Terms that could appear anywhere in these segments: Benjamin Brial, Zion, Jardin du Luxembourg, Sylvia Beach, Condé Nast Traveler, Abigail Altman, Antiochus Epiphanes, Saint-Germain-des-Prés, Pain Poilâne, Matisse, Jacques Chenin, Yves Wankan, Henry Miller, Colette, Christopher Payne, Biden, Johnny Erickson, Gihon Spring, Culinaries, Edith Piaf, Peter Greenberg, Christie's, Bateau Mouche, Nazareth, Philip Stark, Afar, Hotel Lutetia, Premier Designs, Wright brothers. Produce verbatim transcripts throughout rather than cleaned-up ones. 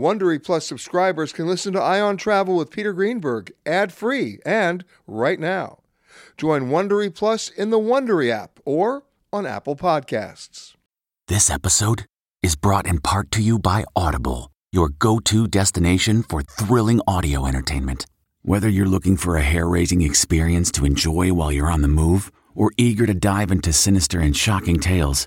Wondery Plus subscribers can listen to Ion Travel with Peter Greenberg ad-free and right now. Join Wondery Plus in the Wondery app or on Apple Podcasts. This episode is brought in part to you by Audible, your go-to destination for thrilling audio entertainment. Whether you're looking for a hair-raising experience to enjoy while you're on the move or eager to dive into sinister and shocking tales,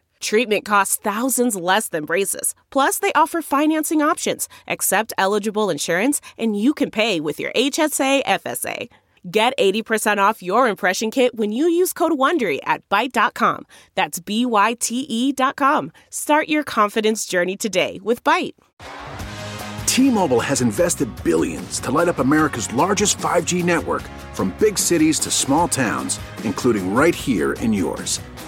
Treatment costs thousands less than braces. Plus, they offer financing options, accept eligible insurance, and you can pay with your H S A, F S A. Get eighty percent off your impression kit when you use code WONDERY at byte dot com. That's B Y T E dot com. Start your confidence journey today with Byte. T-Mobile has invested billions to light up America's largest five G network, from big cities to small towns, including right here in yours.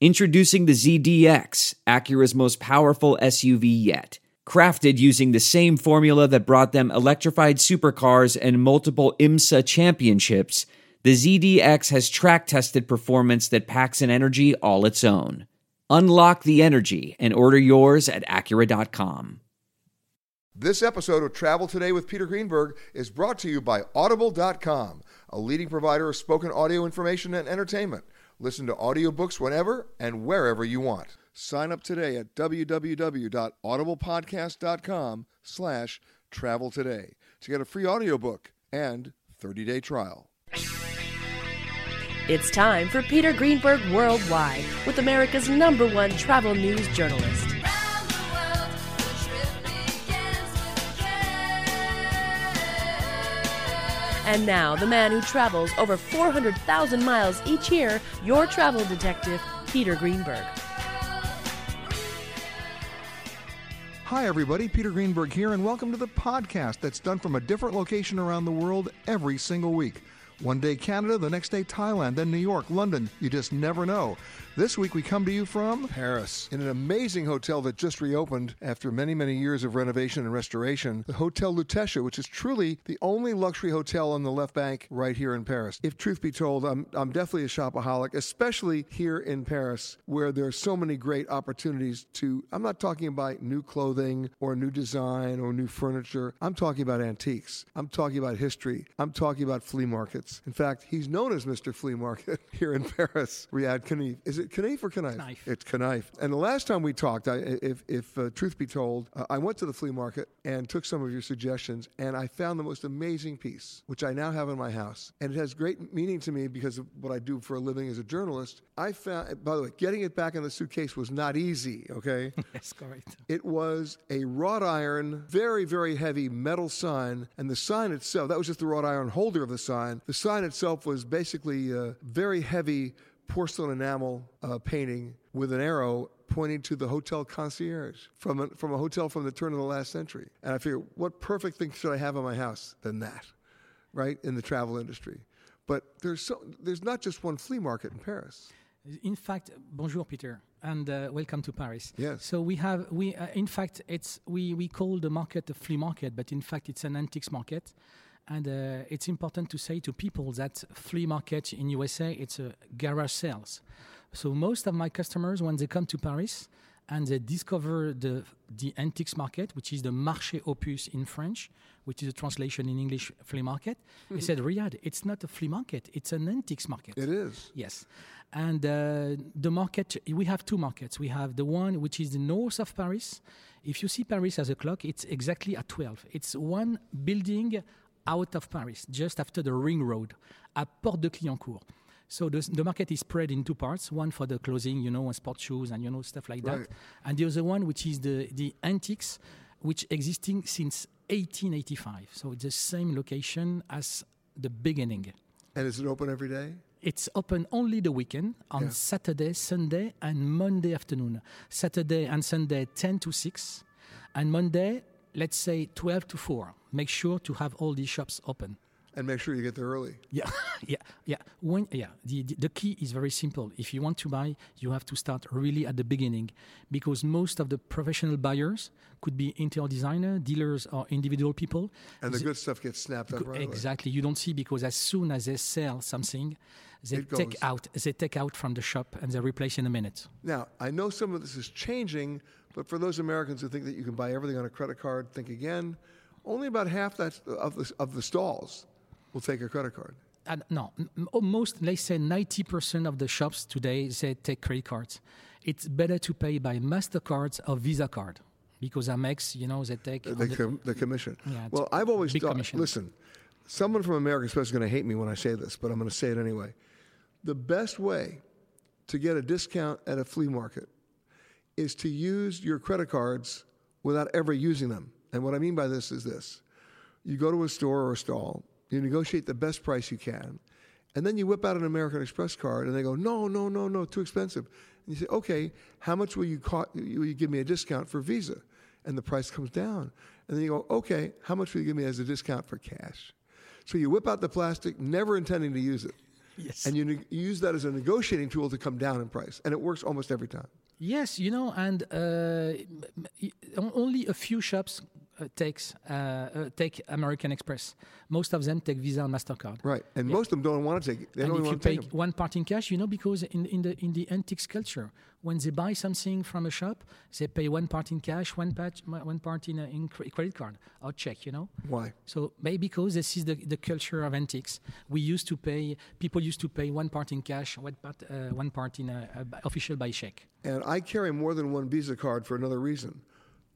Introducing the Z D X, Acura's most powerful S U V yet. Crafted using the same formula that brought them electrified supercars and multiple IMSA championships, the Z D X has track-tested performance that packs an energy all its own. Unlock the energy and order yours at Acura dot com. This episode of Travel Today with Peter Greenberg is brought to you by Audible dot com, a leading provider of spoken audio information and entertainment. Listen to audiobooks whenever and wherever you want. Sign up today at www.audiblepodcast.com slash travel today to get a free audiobook and thirty-day trial. It's time for Peter Greenberg Worldwide with America's number one travel news journalist. And now, the man who travels over four hundred thousand miles each year, your travel detective, Peter Greenberg. Hi, everybody. Peter Greenberg here, and welcome to the podcast that's done from a different location around the world every single week. One day Canada, the next day Thailand, then New York, London. You just never know. This week we come to you from Paris, in an amazing hotel that just reopened after many, many years of renovation and restoration, the Hotel Lutetia, which is truly the only luxury hotel on the left bank right here in Paris. If truth be told, I'm I'm definitely a shopaholic, especially here in Paris, where there are so many great opportunities to, I'm not talking about new clothing or new design or new furniture. I'm talking about antiques. I'm talking about history. I'm talking about flea markets. performance. In fact, he's known as Mister Flea Market here in Paris, Riyad Knife. Is it Knife or Knife? Knife. It's Knife. And the last time we talked, I, if, if uh, truth be told, uh, I went to the flea market and took some of your suggestions, and I found the most amazing piece, which I now have in my house. And it has great meaning to me because of what I do for a living as a journalist. I found, by the way, getting it back in the suitcase was not easy, okay? That's correct. It was a wrought iron, very, very heavy metal sign, and the sign itself, that was just the wrought iron holder of the sign. The sign itself was basically a very heavy porcelain enamel uh, painting with an arrow pointing to the hotel concierge from a, from a hotel from the turn of the last century. And I figured, what perfect thing should I have in my house than that, right, in the travel industry? But there's so, there's not just one flea market in Paris. In fact, bonjour, Peter, and uh, welcome to Paris. Yes. So we have, we uh, in fact, it's we, we call the market the flea market, but in fact it's an antiques market. And uh, it's important to say to people that flea market in U S A, it's a garage sales. So most of my customers, when they come to Paris and they discover the the antiques market, which is the Marché aux Puces in French, which is a translation in English, flea market, mm-hmm. They said, Riyad, it's not a flea market, it's an antiques market. It is. Yes. And uh, the market, we have two markets. We have the one which is the north of Paris. If you see Paris as a clock, it's exactly at twelve. It's one building out of Paris, just after the ring road, at Porte de Clignancourt. So the, the market is spread in two parts, one for the clothing, you know, and sports shoes and, you know, stuff like right. that. And the other one, which is the, the antiques, which existing since eighteen eighty-five. So it's the same location as the beginning. And is it open every day? It's open only the weekend, on yeah. Saturday, Sunday, and Monday afternoon. Saturday and Sunday, ten to six, and Monday, let's say twelve to four. Make sure to have all these shops open. And make sure you get there early. Yeah, yeah, yeah. When, yeah. The, the, the key is very simple. If you want to buy, you have to start really at the beginning, because most of the professional buyers could be interior designer, dealers, or individual people. And the, the good stuff gets snapped up right Exactly. Away. You don't see, because as soon as they sell something, They it take goes. out. They take out from the shop and they replace in a minute. Now, I know some of this is changing, but for those Americans who think that you can buy everything on a credit card, think again. Only about half that of the of the stalls will take a credit card. Uh, no, m- most, let's say ninety percent of the shops today they take credit cards. It's better to pay by MasterCard or Visa card, because Amex, you know, they take the, the, com- the commission. Yeah, well, I've always thought. Commission. Listen, someone from America is supposed to going to hate me when I say this, but I'm going to say it anyway. The best way to get a discount at a flea market is to use your credit cards without ever using them. And what I mean by this is this. You go to a store or a stall, you negotiate the best price you can, and then you whip out an American Express card, and they go, no, no, no, no, too expensive. And you say, okay, how much will you, co- will you give me a discount for Visa? And the price comes down. And then you go, okay, how much will you give me as a discount for cash? So you whip out the plastic, never intending to use it. Yes. And you, ne- you use that as a negotiating tool to come down in price. And it works almost every time. Yes, you know, and uh, only a few shops uh, takes uh, uh, take American Express. Most of them take Visa and MasterCard. Right, and yeah. most of them don't want to take it. They and don't if want you to take pay them. One part in cash, you know, because in, in the in the antiques culture, when they buy something from a shop, they pay one part in cash, one part one part in, uh, in credit card or check. You know why? So maybe because this is the, the culture of antiques. We used to pay people used to pay one part in cash, one part uh, one part in uh, official by check. And I carry more than one Visa card for another reason.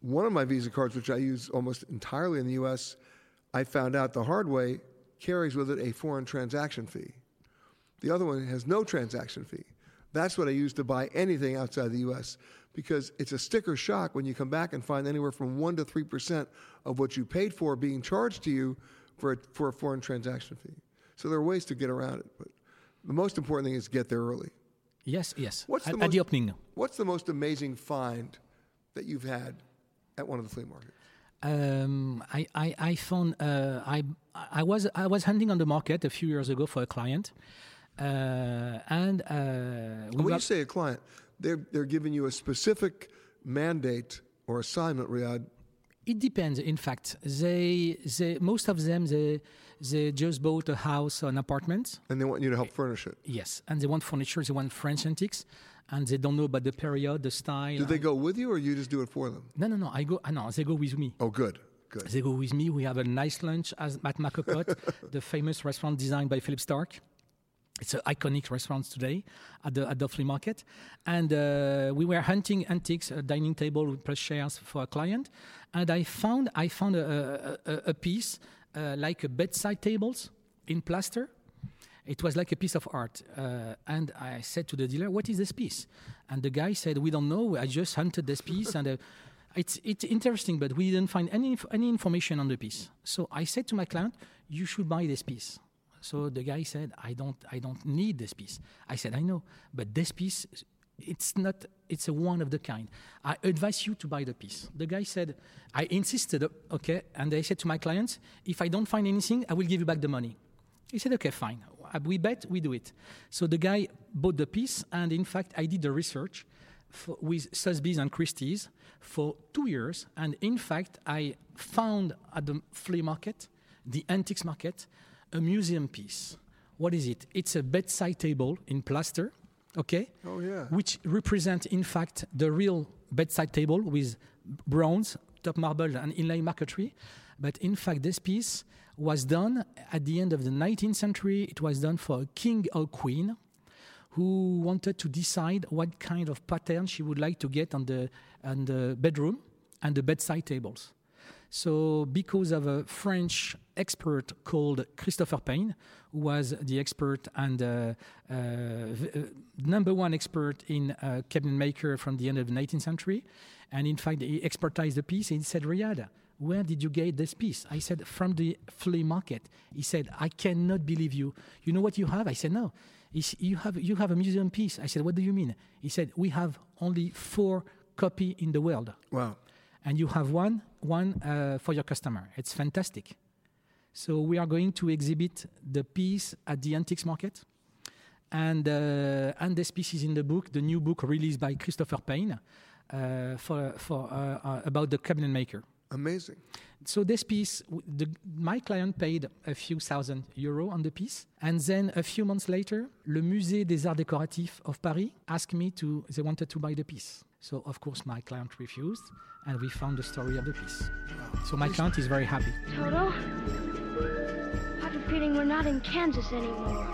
One of my Visa cards, which I use almost entirely in the U S, I found out the hard way, carries with it a foreign transaction fee. The other one has no transaction fee. That's what I use to buy anything outside the U S, because it's a sticker shock when you come back and find anywhere from one percent to three percent of what you paid for being charged to you for a, for a foreign transaction fee. So there are ways to get around it. But the most important thing is get there early. Yes, yes. What's the, at, most, at the opening. What's the most amazing find that you've had at one of the flea markets? Um, I, I, I found uh, I I was I was hunting on the market a few years ago for a client, uh, and uh, we when you say a client, they're they're giving you a specific mandate or assignment, Riyad. It depends. In fact, they they most of them they they just bought a house or an apartment, and they want you to help furnish it. Yes, and they want furniture. They want French antiques, and they don't know about the period, the style. Do they go with you, or you just do it for them? No, no, no. I go. No, they go with me. Oh, good. Good. They go with me. We have a nice lunch as, at Macocot, the famous restaurant designed by Philip Stark. It's an iconic restaurant today at the at the flea market. And uh, we were hunting antiques, a dining table with plus chairs for a client. And I found I found a, a, a piece uh, like a bedside tables in plaster. It was like a piece of art. Uh, and I said to the dealer, what is this piece? And the guy said, we don't know. I just hunted this piece. and uh, it's it's interesting, but we didn't find any any information on the piece. So I said to my client, you should buy this piece. So the guy said, I don't I don't need this piece. I said, I know, but this piece, it's not, it's a one of the kind. I advise you to buy the piece. The guy said, I insisted, okay, and I said to my clients, if I don't find anything, I will give you back the money. He said, okay, fine. We bet, we do it. So the guy bought the piece, and in fact, I did the research for, with Sotheby's and Christie's for two years, and in fact, I found at the flea market, the antiques market, a museum piece. What is it? It's a bedside table in plaster, okay? Oh, yeah. Which represents, in fact, the real bedside table with bronze, top marble, and inlay marquetry. But in fact, this piece was done at the end of the nineteenth century. It was done for a king or queen who wanted to decide what kind of pattern she would like to get on the, on the bedroom and the bedside tables. So because of a French expert called Christopher Payne, who was the expert and uh, uh, v- number one expert in uh, cabinet maker from the end of the nineteenth century, and in fact he expertised the piece, and he said, Riyad, where did you get this piece? I said, from the flea market. He said, I cannot believe you. You know what you have? I said, no. He said, you have, you have a museum piece. I said, what do you mean? He said, we have only four copies in the world. Wow. And you have one one uh, for your customer. It's fantastic. So we are going to exhibit the piece at the antiques market. And uh, and this piece is in the book, the new book released by Christopher Payne uh, for for uh, uh, about the cabinet maker. Amazing. So this piece, the, my client paid a few thousand euros on the piece. And then a few months later, le Musée des Arts Décoratifs of Paris asked me to, they wanted to buy the piece. So of course my client refused, and we found the story of the piece. So my client is very happy. Toto, I have a feeling we're not in Kansas anymore.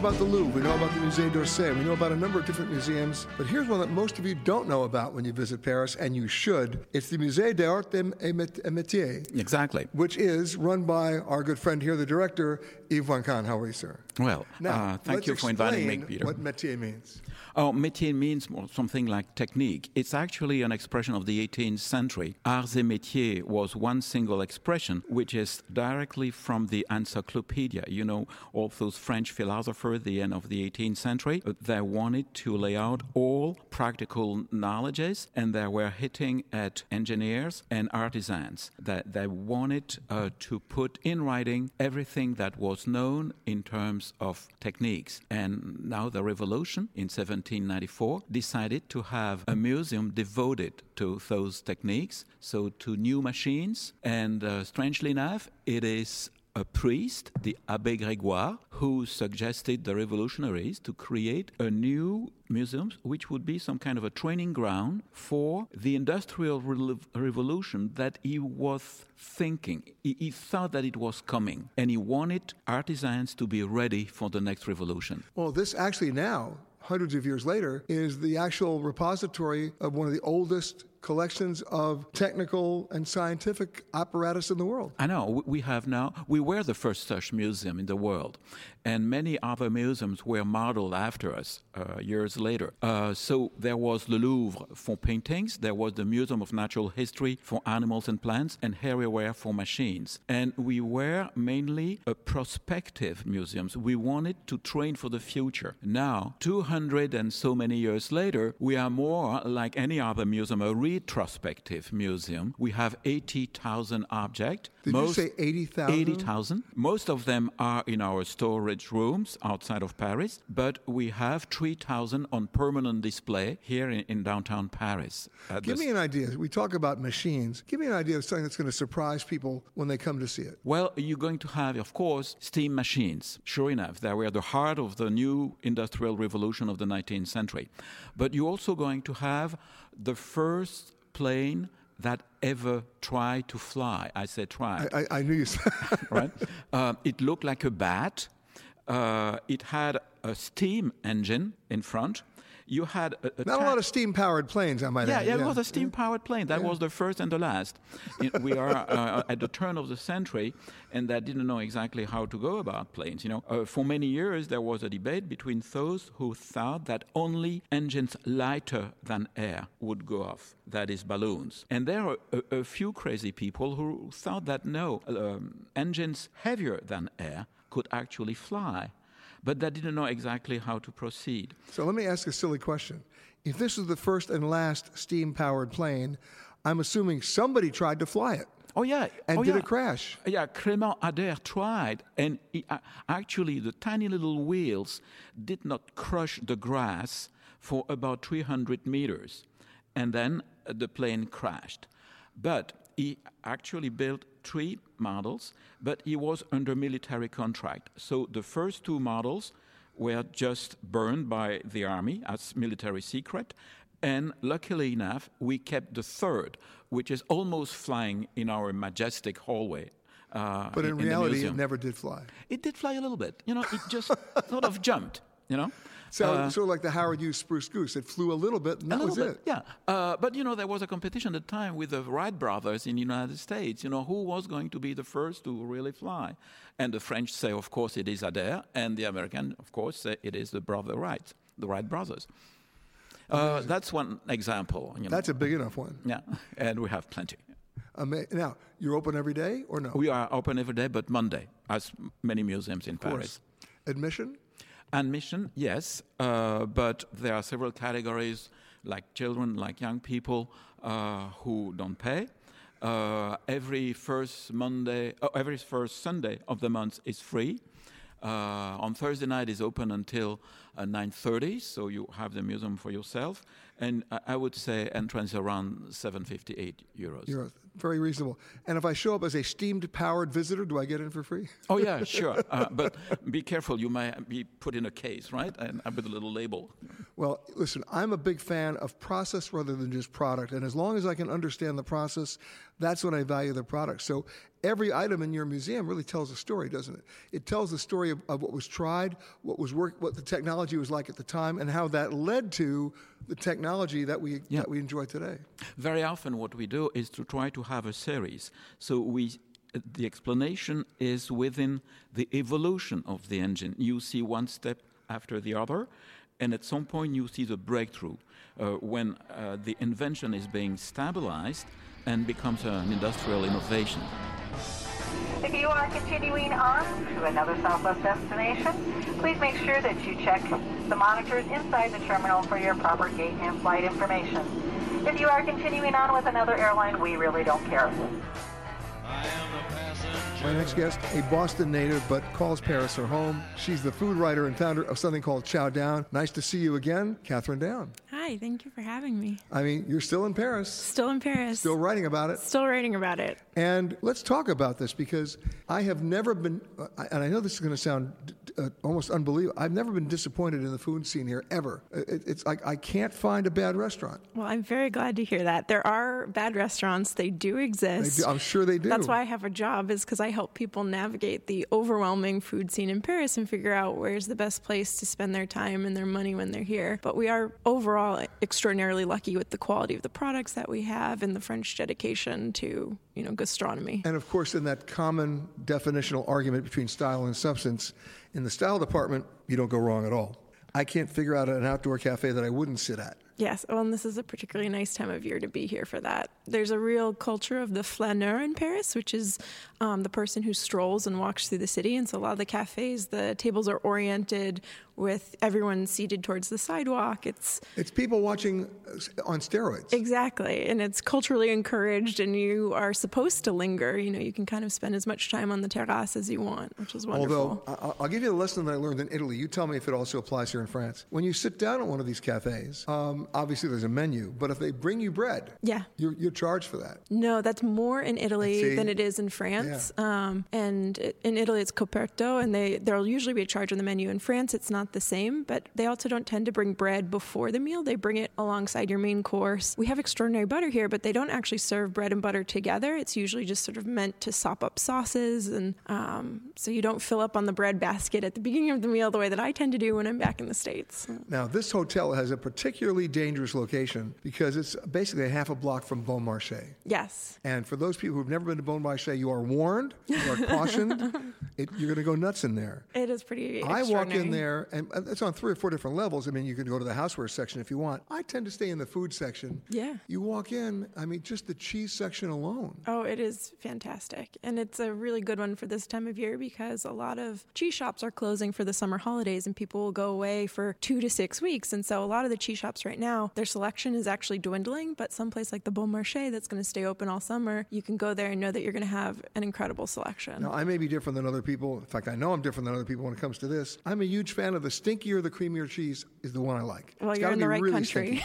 About the Louvre, we know about the Musée d'Orsay, we know about a number of different museums, but here's one that most of you don't know about when you visit Paris, and you should. It's the Musée des Arts et Métiers. Exactly. Which is run by our good friend here, the director, Yves Wankan. How are you, sir? Well, now, uh, thank you for inviting me, Peter. What métier means? Oh, métier means something like technique. It's actually an expression of the eighteenth century. Arts et métiers was one single expression, which is directly from the Encyclopédie. You know, all those French philosophers at the end of the eighteenth century, they wanted to lay out all practical knowledges, and they were hitting at engineers and artisans. That they wanted uh, to put in writing everything that was known in terms of techniques. And now the revolution in seventeen ninety-four decided to have a museum devoted to those techniques, so to new machines. And uh, strangely enough, it is a priest, the Abbé Grégoire, who suggested the revolutionaries to create a new museum, which would be some kind of a training ground for the industrial re- revolution that he was thinking. He, he thought that it was coming, and he wanted artisans to be ready for the next revolution. Well, this actually now, hundreds of years later, is the actual repository of one of the oldest collections of technical and scientific apparatus in the world. I know. We have now, we were the first such museum in the world, and many other museums were modeled after us uh, years later. Uh, so there was Le Louvre for paintings, there was the Museum of Natural History for animals and plants, and here we were for machines. And we were mainly a prospective museums. We wanted to train for the future. Now, two hundred and so many years later, we are more like any other museum, a retrospective museum. We have eighty thousand objects. Did most, you say eighty thousand? eighty thousand. Most of them are in our storage rooms outside of Paris, but we have three thousand on permanent display here in, in downtown Paris. Give me an idea. We talk about machines. Give me an idea of something that's going to surprise people when they come to see it. Well, you're going to have, of course, steam machines. Sure enough, they were the heart of the new industrial revolution of the nineteenth century. But you're also going to have the first plane that ever tried to fly. I said try. I, I, I knew you said right? Uh, it looked like a bat. Uh, it had a steam engine in front. You had a, a not ta- a lot of steam-powered planes, I might yeah, add. Yeah, it was a steam-powered plane. That yeah. was the first and the last. We are uh, at the turn of the century, and I didn't know exactly how to go about planes. You know, uh, for many years there was a debate between those who thought that only engines lighter than air would go off, that is, balloons. And there are a, a few crazy people who thought that no, um, engines heavier than air could actually fly. But they didn't know exactly how to proceed. So let me ask a silly question. If this is the first and last steam-powered plane, I'm assuming somebody tried to fly it. Oh, yeah. And oh, did yeah. it crash. Yeah, Clément Ader tried, and he, uh, actually the tiny little wheels did not crush the grass for about three hundred meters. And then uh, the plane crashed. But he actually built three models, but he was under military contract. So the first two models were just burned by the army as military secret. And luckily enough, we kept the third, which is almost flying in our majestic hallway. Uh, but in, in reality, it never did fly. It did fly a little bit. You know, it just sort of jumped, you know. So uh, sort of like the Howard Hughes Spruce Goose. It flew a little bit, and that was bit, it. Yeah. Uh, but, you know, there was a competition at the time with the Wright brothers in the United States. You know, who was going to be the first to really fly? And the French say, of course, it is Adair. And the American, of course, say it is the brother Wright, the Wright brothers. Uh, that's one example. You know. That's a big enough one. Yeah. And we have plenty. Ama- now, you're open every day or no? We are open every day, but Monday, as many museums in Paris. Admission? Admission, yes, uh, but there are several categories, like children, like young people, uh, who don't pay. Uh, every first Monday, oh, every first Sunday of the month is free. Uh, on Thursday night is open until uh, nine thirty, so you have the museum for yourself. And uh, I would say entrance around seven fifty-eight euros. Euros. Very reasonable. And if I show up as a steam-powered visitor, do I get in for free? Oh, yeah, sure. Uh, but be careful. You might be put in a case, right? And with a little label. Well, listen, I'm a big fan of process rather than just product. And as long as I can understand the process, that's when I value the product. So every item in your museum really tells a story, doesn't it? It tells the story of, of what was tried, what was work, what the technology was like at the time, and how that led to the technology that we yeah. that we enjoy today. Very often what we do is to try to have a series. So we the explanation is within the evolution of the engine. You see one step after the other, and at some point you see the breakthrough uh, when uh, the invention is being stabilized and becomes an industrial innovation. If you are continuing on to another Southwest destination, please make sure that you check the monitors inside the terminal for your proper gate and flight information. If you are continuing on with another airline, we really don't care. I am a passenger. My next guest, a Boston native, but calls Paris her home. She's the food writer and founder of something called Chow Down. Nice to see you again, Catherine Down. Hi, thank you for having me. I mean, you're still in Paris. Still in Paris. Still writing about it. Still writing about it. And let's talk about this, because I have never been, and I know this is going to sound uh, almost unbelievable, I've never been disappointed in the food scene here, ever. It, it's like I can't find a bad restaurant. Well, I'm very glad to hear that. There are bad restaurants. They do exist. They do. I'm sure they do. That's why I have a job, is because I help people navigate the overwhelming food scene in Paris and figure out where's the best place to spend their time and their money when they're here. But we are overall extraordinarily lucky with the quality of the products that we have and the French dedication to, you know, gastronomy. And of course, in that common definitional argument between style and substance, in the style department, you don't go wrong at all. I can't figure out an outdoor cafe that I wouldn't sit at. Yes, well, and this is a particularly nice time of year to be here for that. There's a real culture of the flaneur in Paris, which is um, the person who strolls and walks through the city. And so a lot of the cafes, the tables are oriented with everyone seated towards the sidewalk. It's it's people watching on steroids. Exactly. And it's culturally encouraged, and you are supposed to linger. You know, you can kind of spend as much time on the terrace as you want, which is wonderful. Although, I'll give you the lesson that I learned in Italy. You tell me if it also applies here in France. When you sit down at one of these cafes, um, obviously there's a menu, but if they bring you bread, yeah, you're, you're charged for that. No, that's more in Italy See? than it is in France. Yeah. Um, and in Italy, it's coperto, and they there'll usually be a charge on the menu. In France, it's not the same, but they also don't tend to bring bread before the meal. They bring it alongside your main course. We have extraordinary butter here, but they don't actually serve bread and butter together. It's usually just sort of meant to sop up sauces, and um, so you don't fill up on the bread basket at the beginning of the meal the way that I tend to do when I'm back in the States. So. Now, this hotel has a particularly dangerous location because it's basically a half a block from Bon Marché. Yes. And for those people who've never been to Bon Marché, you are warned, you are cautioned. It, you're going to go nuts in there. It is pretty I walk in there, and it's on three or four different levels. I mean, you can go to the houseware section if you want. I tend to stay in the food section. Yeah. You walk in, I mean, just the cheese section alone. Oh, it is fantastic. And it's a really good one for this time of year because a lot of cheese shops are closing for the summer holidays, and people will go away for two to six weeks. And so a lot of the cheese shops right now, their selection is actually dwindling, but someplace like the Bon Marché that's going to stay open all summer, you can go there and know that you're going to have an incredible selection. Now, I may be different than other people. In fact, I know I'm different than other people when it comes to this. I'm a huge fan of the stinkier, the creamier cheese is the one I like. Well, it's you're in the right really country.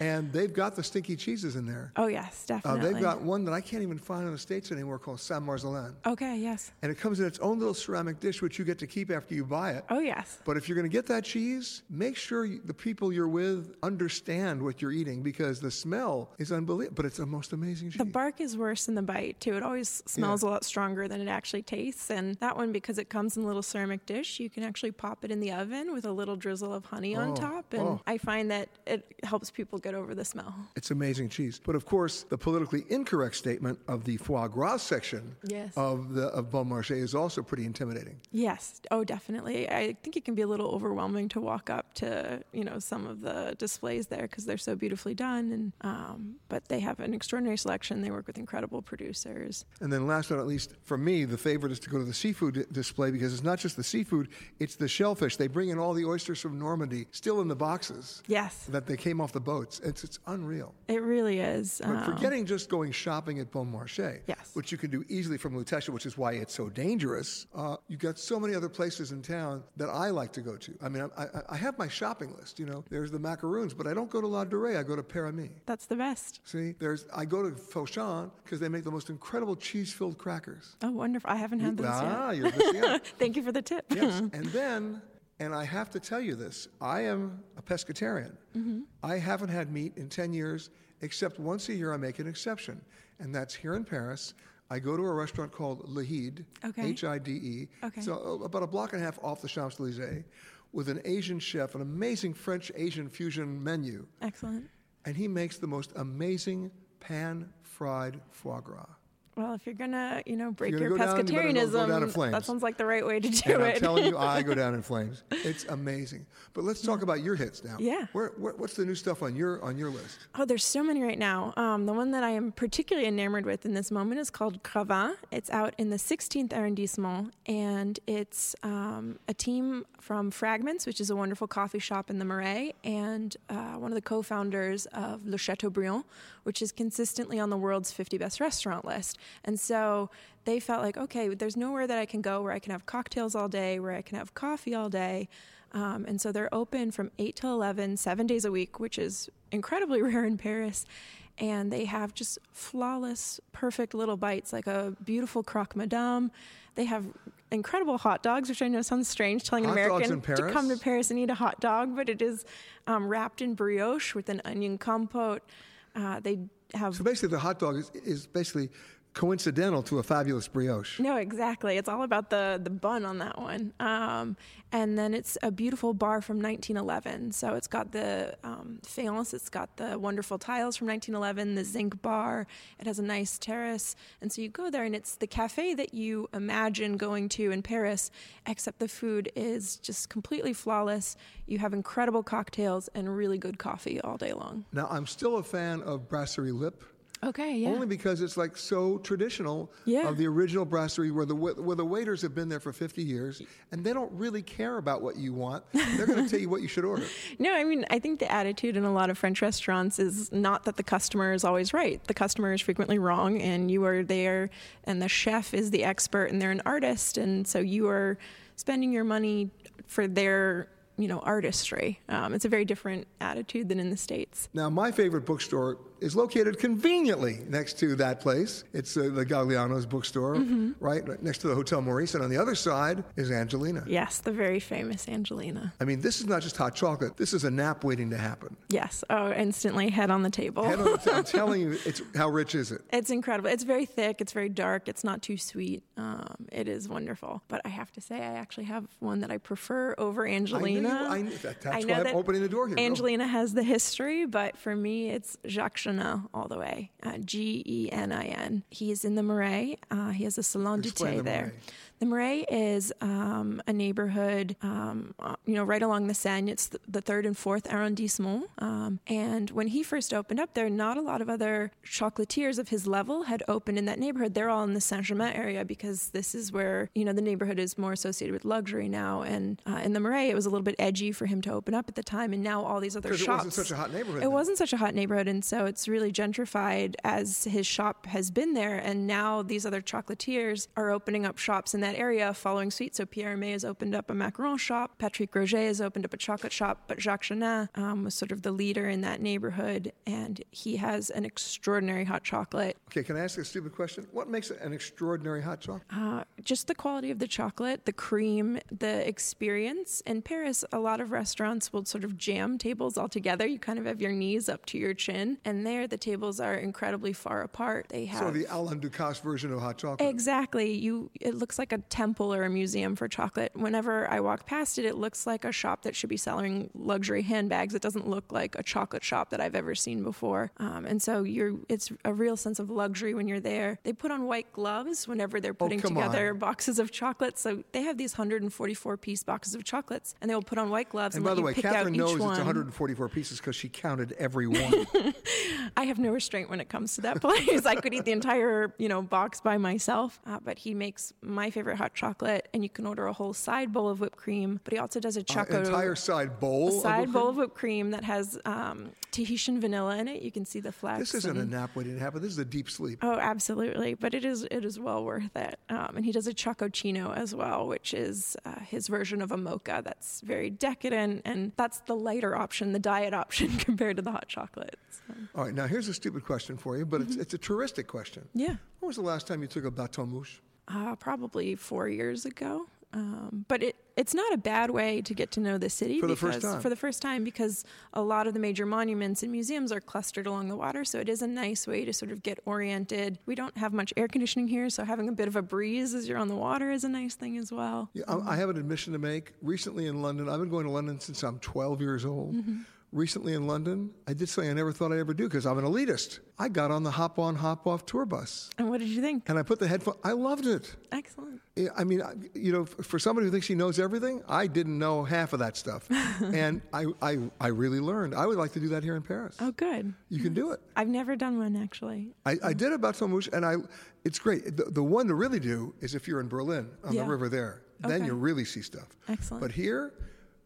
And they've got the stinky cheeses in there. Oh, yes, definitely. Uh, they've got one that I can't even find in the States anymore called Saint Marzalan. Okay, yes. And it comes in its own little ceramic dish, which you get to keep after you buy it. Oh, yes. But if you're going to get that cheese, make sure you, the people you're with understand what you're eating because the smell is unbelievable, but it's the most amazing cheese. The bark is worse than the bite, too. It always smells yeah. a lot stronger than it actually tastes, and that one, because it comes in a little ceramic dish, you can actually pop it in the oven with a little drizzle of honey oh, on top, and oh. I find that it helps people get over the smell. It's amazing cheese. But of course, the politically incorrect statement of the foie gras section yes. of the of Bon Marché is also pretty intimidating. Yes. Oh, definitely. I think it can be a little overwhelming to walk up to, you know, some of the displays there because they're so beautifully done, and um, but they have an extraordinary selection. They work with incredible producers. And then last but not least, for me, the favorite is to go to the seafood display because it's not just the seafood, it's the shellfish. They bring in all the oysters from Normandy, still in the boxes. Yes. That they came off the boats. It's it's unreal. It really is. But um, forgetting just going shopping at Bon Marché, yes. which you can do easily from Lutetia, which is why it's so dangerous, uh, you've got so many other places in town that I like to go to. I mean, I, I, I have my shopping list, you know. There's the macaroons, but I don't go to La Durée. I go to Pierre Hermé. That's the best. See, there's I go to Fauchon because they make the most incredible cheese-filled crackers. Oh, wonderful. I haven't had those yet. Ah, you're missing out. Thank you for the tip. Yes, and then, and I have to tell you this, I am a pescatarian. Mm-hmm. I haven't had meat in ten years, except once a year I make an exception, and that's here in Paris. I go to a restaurant called Le Hidé, okay. H I D E, okay. so about a block and a half off the Champs-Élysées, with an Asian chef, an amazing French-Asian fusion menu. Excellent. And he makes the most amazing pan-fried foie gras. Well, if you're going to, you know, break your pescatarianism, down, that sounds like the right way to do and it. I'm telling you, I go down in flames. It's amazing. But let's talk yeah. about your hits now. Yeah. Where, where, what's the new stuff on your on your list? Oh, there's so many right now. Um, the one that I am particularly enamored with in this moment is called Cravan. It's out in the sixteenth arrondissement, and it's um, a team from Fragments, which is a wonderful coffee shop in the Marais, and uh, one of the co-founders of Le Chateaubriand, which is consistently on the world's fifty best restaurant list. And so they felt like, okay, there's nowhere that I can go where I can have cocktails all day, where I can have coffee all day. Um, and so they're open from eight till eleven, seven days a week, which is incredibly rare in Paris. And they have just flawless, perfect little bites, like a beautiful croque madame. They have incredible hot dogs, which I know sounds strange, telling hot an American to come to Paris and eat a hot dog. But it is um, wrapped in brioche with an onion compote. Uh, they have So basically the hot dog is, is basically coincidental to a fabulous brioche. No, exactly. It's all about the, the bun on that one. Um, and then it's a beautiful bar from nineteen eleven. So it's got the um, faience, it's got the wonderful tiles from nineteen eleven, the zinc bar. It has a nice terrace. And so you go there, and it's the cafe that you imagine going to in Paris, except the food is just completely flawless. You have incredible cocktails and really good coffee all day long. Now, I'm still a fan of Brasserie Lipp. Okay, yeah. Only because it's like so traditional yeah. of the original brasserie where the where the waiters have been there for fifty years and they don't really care about what you want. They're going to tell you what you should order. No, I mean, I think the attitude in a lot of French restaurants is not that the customer is always right. The customer is frequently wrong, and you are there, and the chef is the expert, and they're an artist, and so you are spending your money for their, you know, artistry. Um, it's a very different attitude than in the States. Now, my favorite bookstore is located conveniently next to that place. It's uh, the Gagliano's bookstore, mm-hmm. right? right next to the Hotel Maurice. And on the other side is Angelina. Yes, the very famous Angelina. I mean, this is not just hot chocolate. This is a nap waiting to happen. Yes. Oh, instantly head on the table. Head on the t- I'm telling you, it's how rich is it? It's incredible. It's very thick. It's very dark. It's not too sweet. Um, it is wonderful. But I have to say, I actually have one that I prefer over Angelina. I know, I, that's I know why that I'm opening the door here. Angelina no. has the history, but for me, it's Jacques Chenin all the way. Uh, G E N I N. He is in the Marais. Uh, he has a salon du thé the there. Marais. The Marais is um, a neighborhood, um, uh, you know, right along the Seine. It's the, the third and fourth arrondissement. Um, and when he first opened up there, not a lot of other chocolatiers of his level had opened in that neighborhood. They're all in the Saint-Germain area because this is where, you know, the neighborhood is more associated with luxury now. And uh, in the Marais, it was a little bit edgy for him to open up at the time. And now all these other shops. Because it wasn't such a hot neighborhood. It then. wasn't such a hot neighborhood. And so it's really gentrified as his shop has been there. And now these other chocolatiers are opening up shops in that area following suite. So Pierre Hermé has opened up a macaron shop. Patrick Roger has opened up a chocolate shop. But Jacques Chenin um, was sort of the leader in that neighborhood. And he has an extraordinary hot chocolate. Okay, can I ask a stupid question? What makes an extraordinary hot chocolate? Uh, just the quality of the chocolate, the cream, the experience. In Paris, a lot of restaurants will sort of jam tables all together. You kind of have your knees up to your chin. And there, the tables are incredibly far apart. They have So the Alain Ducasse version of hot chocolate. Exactly. You. It looks like a temple or a museum for chocolate. Whenever I walk past it, it looks like a shop that should be selling luxury handbags. It doesn't look like a chocolate shop that I've ever seen before. Um, and so you're, it's a real sense of luxury when you're there. They put on white gloves whenever they're putting oh, together on. boxes of chocolates. So they have these one hundred forty-four piece boxes of chocolates, and they will put on white gloves and, and let you way, pick Catherine out each one. And by the way, Catherine knows it's one hundred forty-four pieces because she counted every one. I have no restraint when it comes to that place. I could eat the entire, you know, box by myself. Uh, but he makes my favorite hot chocolate, and you can order a whole side bowl of whipped cream. But he also does a choco. Uh, an entire side bowl. A side of bowl cream? of whipped cream that has um, Tahitian vanilla in it. You can see the flax. This isn't and, a nap waiting to happen. This is a deep sleep. Oh, absolutely. But it is it is well worth it. Um, and he does a chocochino as well, which is uh, his version of a mocha. That's very decadent, and that's the lighter option, the diet option compared to the hot chocolate. So. All right. Now here's a stupid question for you, but mm-hmm. it's it's a touristic question. Yeah. When was the last time you took a Bateau Mouche? Uh, probably four years ago. Um, but it, it's not a bad way to get to know the city. For the because, first time. For the first time, because a lot of the major monuments and museums are clustered along the water, so it is a nice way to sort of get oriented. We don't have much air conditioning here, so having a bit of a breeze as you're on the water is a nice thing as well. Yeah, I, I have an admission to make. Recently in London, I've been going to London since I'm twelve years old. Mm-hmm. Recently in London, I did something I never thought I'd ever do because I'm an elitist. I got on the hop-on, hop-off tour bus. And what did you think? And I put the headphone. I loved it. Excellent. I mean, you know, for somebody who thinks she knows everything, I didn't know half of that stuff. And I, I, I really learned. I would like to do that here in Paris. Oh, good. You yes. can do it. I've never done one, actually. I, I did about Bateau Mouche, and I, it's great. The, the one to really do is if you're in Berlin on yeah. the river there. Okay. Then you really see stuff. Excellent. But here,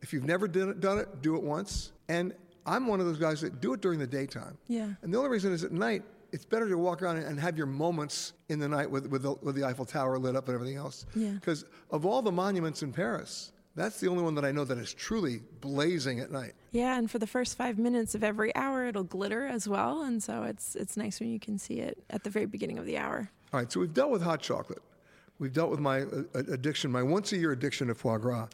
if you've never done it, done it, do it once. And I'm one of those guys that do it during the daytime. Yeah. And the only reason is at night, it's better to walk around and have your moments in the night with with the, with the Eiffel Tower lit up and everything else. Yeah. Because of all the monuments in Paris, that's the only one that I know that is truly blazing at night. Yeah, and for the first five minutes of every hour, it'll glitter as well. And so it's it's nice when you can see it at the very beginning of the hour. All right, so we've dealt with hot chocolate. We've dealt with my uh, addiction, my once-a-year addiction to foie gras.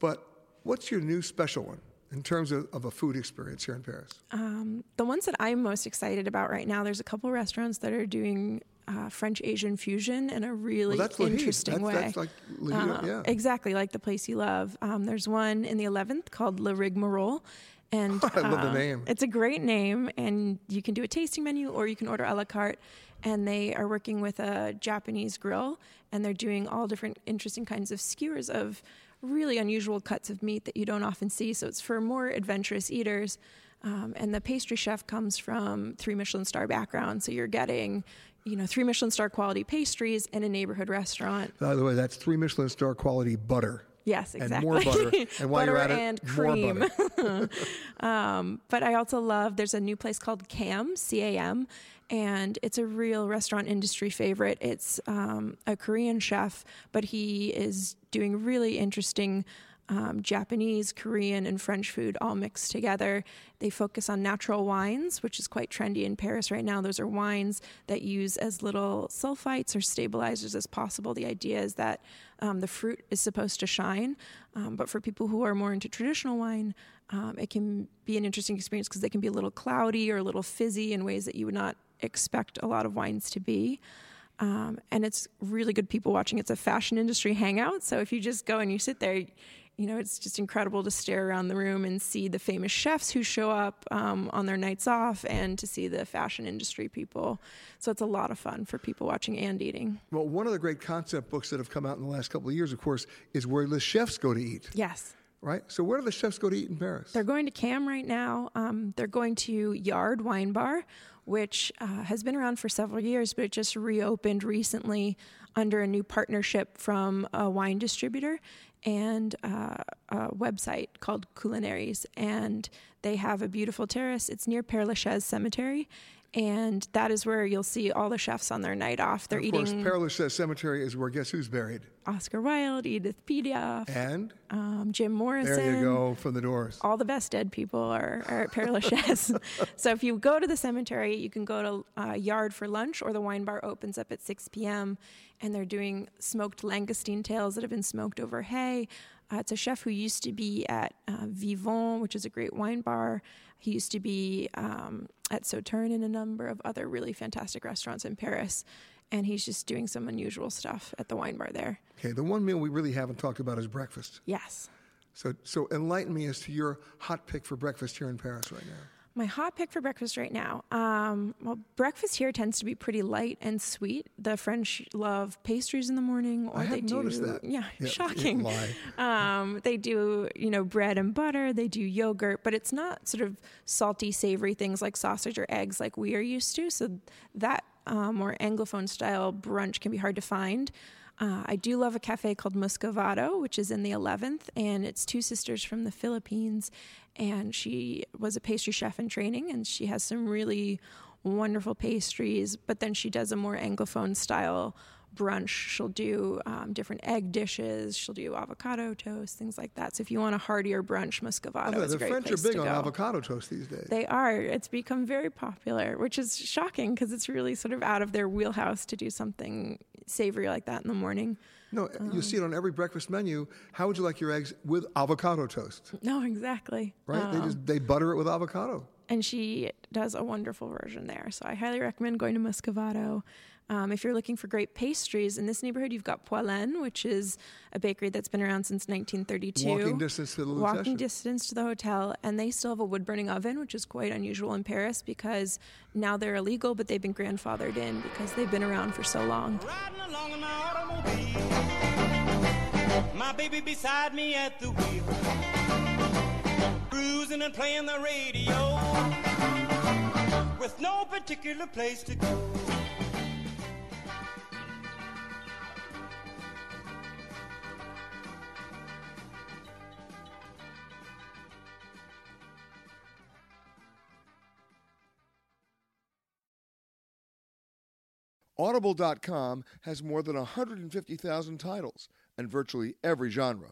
But what's your new special one in terms of, of a food experience here in Paris? Um, the ones that I'm most excited about right now, there's a couple restaurants that are doing uh, French-Asian fusion in a really well, that's interesting that's, way. That's like Le Hidé, uh, yeah. Exactly, like the place you love. Um, there's one in the eleventh called Le Rigmarole. And I love um, the name. It's a great name, and you can do a tasting menu or you can order a la carte. And they are working with a Japanese grill, and they're doing all different interesting kinds of skewers of really unusual cuts of meat that you don't often see. So it's for more adventurous eaters. Um, and the pastry chef comes from three Michelin star background. So you're getting, you know, three Michelin star quality pastries in a neighborhood restaurant. By the way, that's three Michelin star quality butter. Yes, exactly. And more butter. And while butter you're at and it, cream. More butter. um, but I also love, there's a new place called C A M, C A M, and it's a real restaurant industry favorite. It's um, a Korean chef, but he is doing really interesting Um, Japanese, Korean, and French food all mixed together. They focus on natural wines, which is quite trendy in Paris right now. Those are wines that use as little sulfites or stabilizers as possible. The idea is that um, the fruit is supposed to shine, um, but for people who are more into traditional wine, um, it can be an interesting experience because they can be a little cloudy or a little fizzy in ways that you would not expect a lot of wines to be. Um, and it's really good people watching. It's a fashion industry hangout. So if you just go and you sit there, you know, it's just incredible to stare around the room and see the famous chefs who show up um, on their nights off and to see the fashion industry people. So it's a lot of fun for people watching and eating. Well, one of the great concept books that have come out in the last couple of years, of course, is Where the Chefs Go to Eat. Yes. Right? So where do the chefs go to eat in Paris? They're going to C A M right now. Um, they're going to Yard Wine Bar, which uh, has been around for several years, but it just reopened recently under a new partnership from a wine distributor and uh, a website called Culinaries. And they have a beautiful terrace. It's near Père Lachaise Cemetery. And that is where you'll see all the chefs on their night off. They're eating... Of course, Père Lachaise Cemetery is where, guess who's buried? Oscar Wilde, Edith Piaf. And? Um, Jim Morrison. There you go, from the Doors. All the best dead people are, are at Père Lachaise. So if you go to the cemetery, you can go to uh, Yard for lunch, or the wine bar opens up at six p.m., and they're doing smoked langoustine tails that have been smoked over hay. Uh, it's a chef who used to be at uh, Vivant, which is a great wine bar. He used to be um, at Sauternes and a number of other really fantastic restaurants in Paris. And he's just doing some unusual stuff at the wine bar there. Okay, the one meal we really haven't talked about is breakfast. Yes. So, so enlighten me as to your hot pick for breakfast here in Paris right now. My hot pick for breakfast right now. Um, well, breakfast here tends to be pretty light and sweet. The French love pastries in the morning, or I they do. Noticed that. Yeah, yeah, shocking. Um, they do, you know, bread and butter. They do yogurt, but it's not sort of salty, savory things like sausage or eggs like we are used to. So that um, more Anglophone style brunch can be hard to find. Uh, I do love a cafe called Muscovado, which is in the eleventh, and it's two sisters from the Philippines, and she was a pastry chef in training, and she has some really wonderful pastries, but then she does a more Anglophone-style brunch. She'll do um, different egg dishes. She'll do avocado toast, things like that. So if you want a heartier brunch, Muscovado oh, no, is a great French place to go. The French are big on avocado toast these days. They are. It's become very popular, which is shocking because it's really sort of out of their wheelhouse to do something savory like that in the morning. No, um, you see it on every breakfast menu. How would you like your eggs with avocado toast? No, exactly. Right? Um, they just they butter it with avocado. And she does a wonderful version there. So I highly recommend going to Muscovado. Um, if you're looking for great pastries in this neighborhood, you've got Poilâne, which is a bakery that's been around since nineteen thirty-two. Walking distance to the Lutetia. Walking distance to the hotel. And they still have a wood-burning oven, which is quite unusual in Paris because now they're illegal, but they've been grandfathered in because they've been around for so long. Riding along in my automobile, my baby beside me at the wheel, cruising and playing the radio, with no particular place to go. Audible dot com has more than one hundred fifty thousand titles and virtually every genre.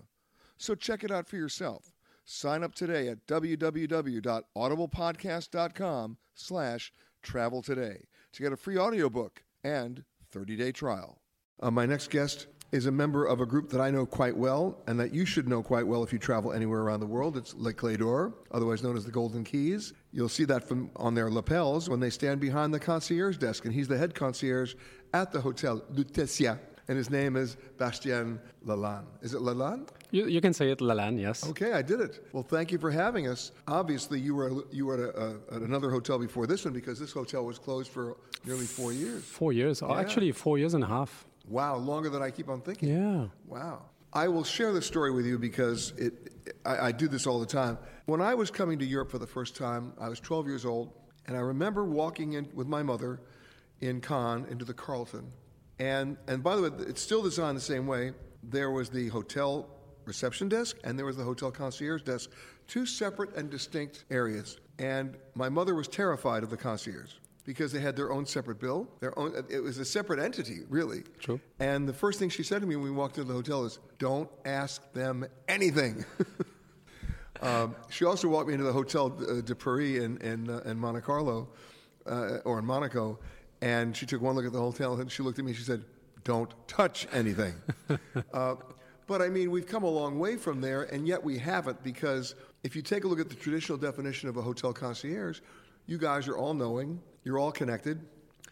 So check it out for yourself. Sign up today at www dot audible podcast dot com slash travel today to get a free audiobook and thirty-day trial. Uh, my next guest is a member of a group that I know quite well and that you should know quite well if you travel anywhere around the world. It's Le Clé d'Or, otherwise known as the Golden Keys. You'll see that from on their lapels when they stand behind the concierge desk, and he's the head concierge at the Hotel Lutetia, and his name is Bastien Lalanne. Is it Lalanne? You, you can say it Lalanne, yes. Okay, I did it. Well, thank you for having us. Obviously, you were you were at, a, at another hotel before this one because this hotel was closed for nearly four years. Four years. Yeah. Actually, four years and a half. Wow, longer than I keep on thinking. Yeah. Wow. I will share this story with you because it, I, I do this all the time. When I was coming to Europe for the first time, I was twelve years old, and I remember walking in with my mother in Cannes into the Carlton. And and by the way, it's still designed the same way. There was the hotel reception desk, and there was the hotel concierge desk, two separate and distinct areas. And my mother was terrified of the concierge because they had their own separate bill. Their own, it was a separate entity, really. True. And the first thing she said to me when we walked into the hotel is, "Don't ask them anything." um, she also walked me into the Hotel de Paris in in, uh, in Monte Carlo, uh, or in Monaco, and she took one look at the hotel, and she looked at me and she said, "Don't touch anything." uh, But, I mean, we've come a long way from there, and yet we haven't, because if you take a look at the traditional definition of a hotel concierge, you guys are all-knowing, you're all connected,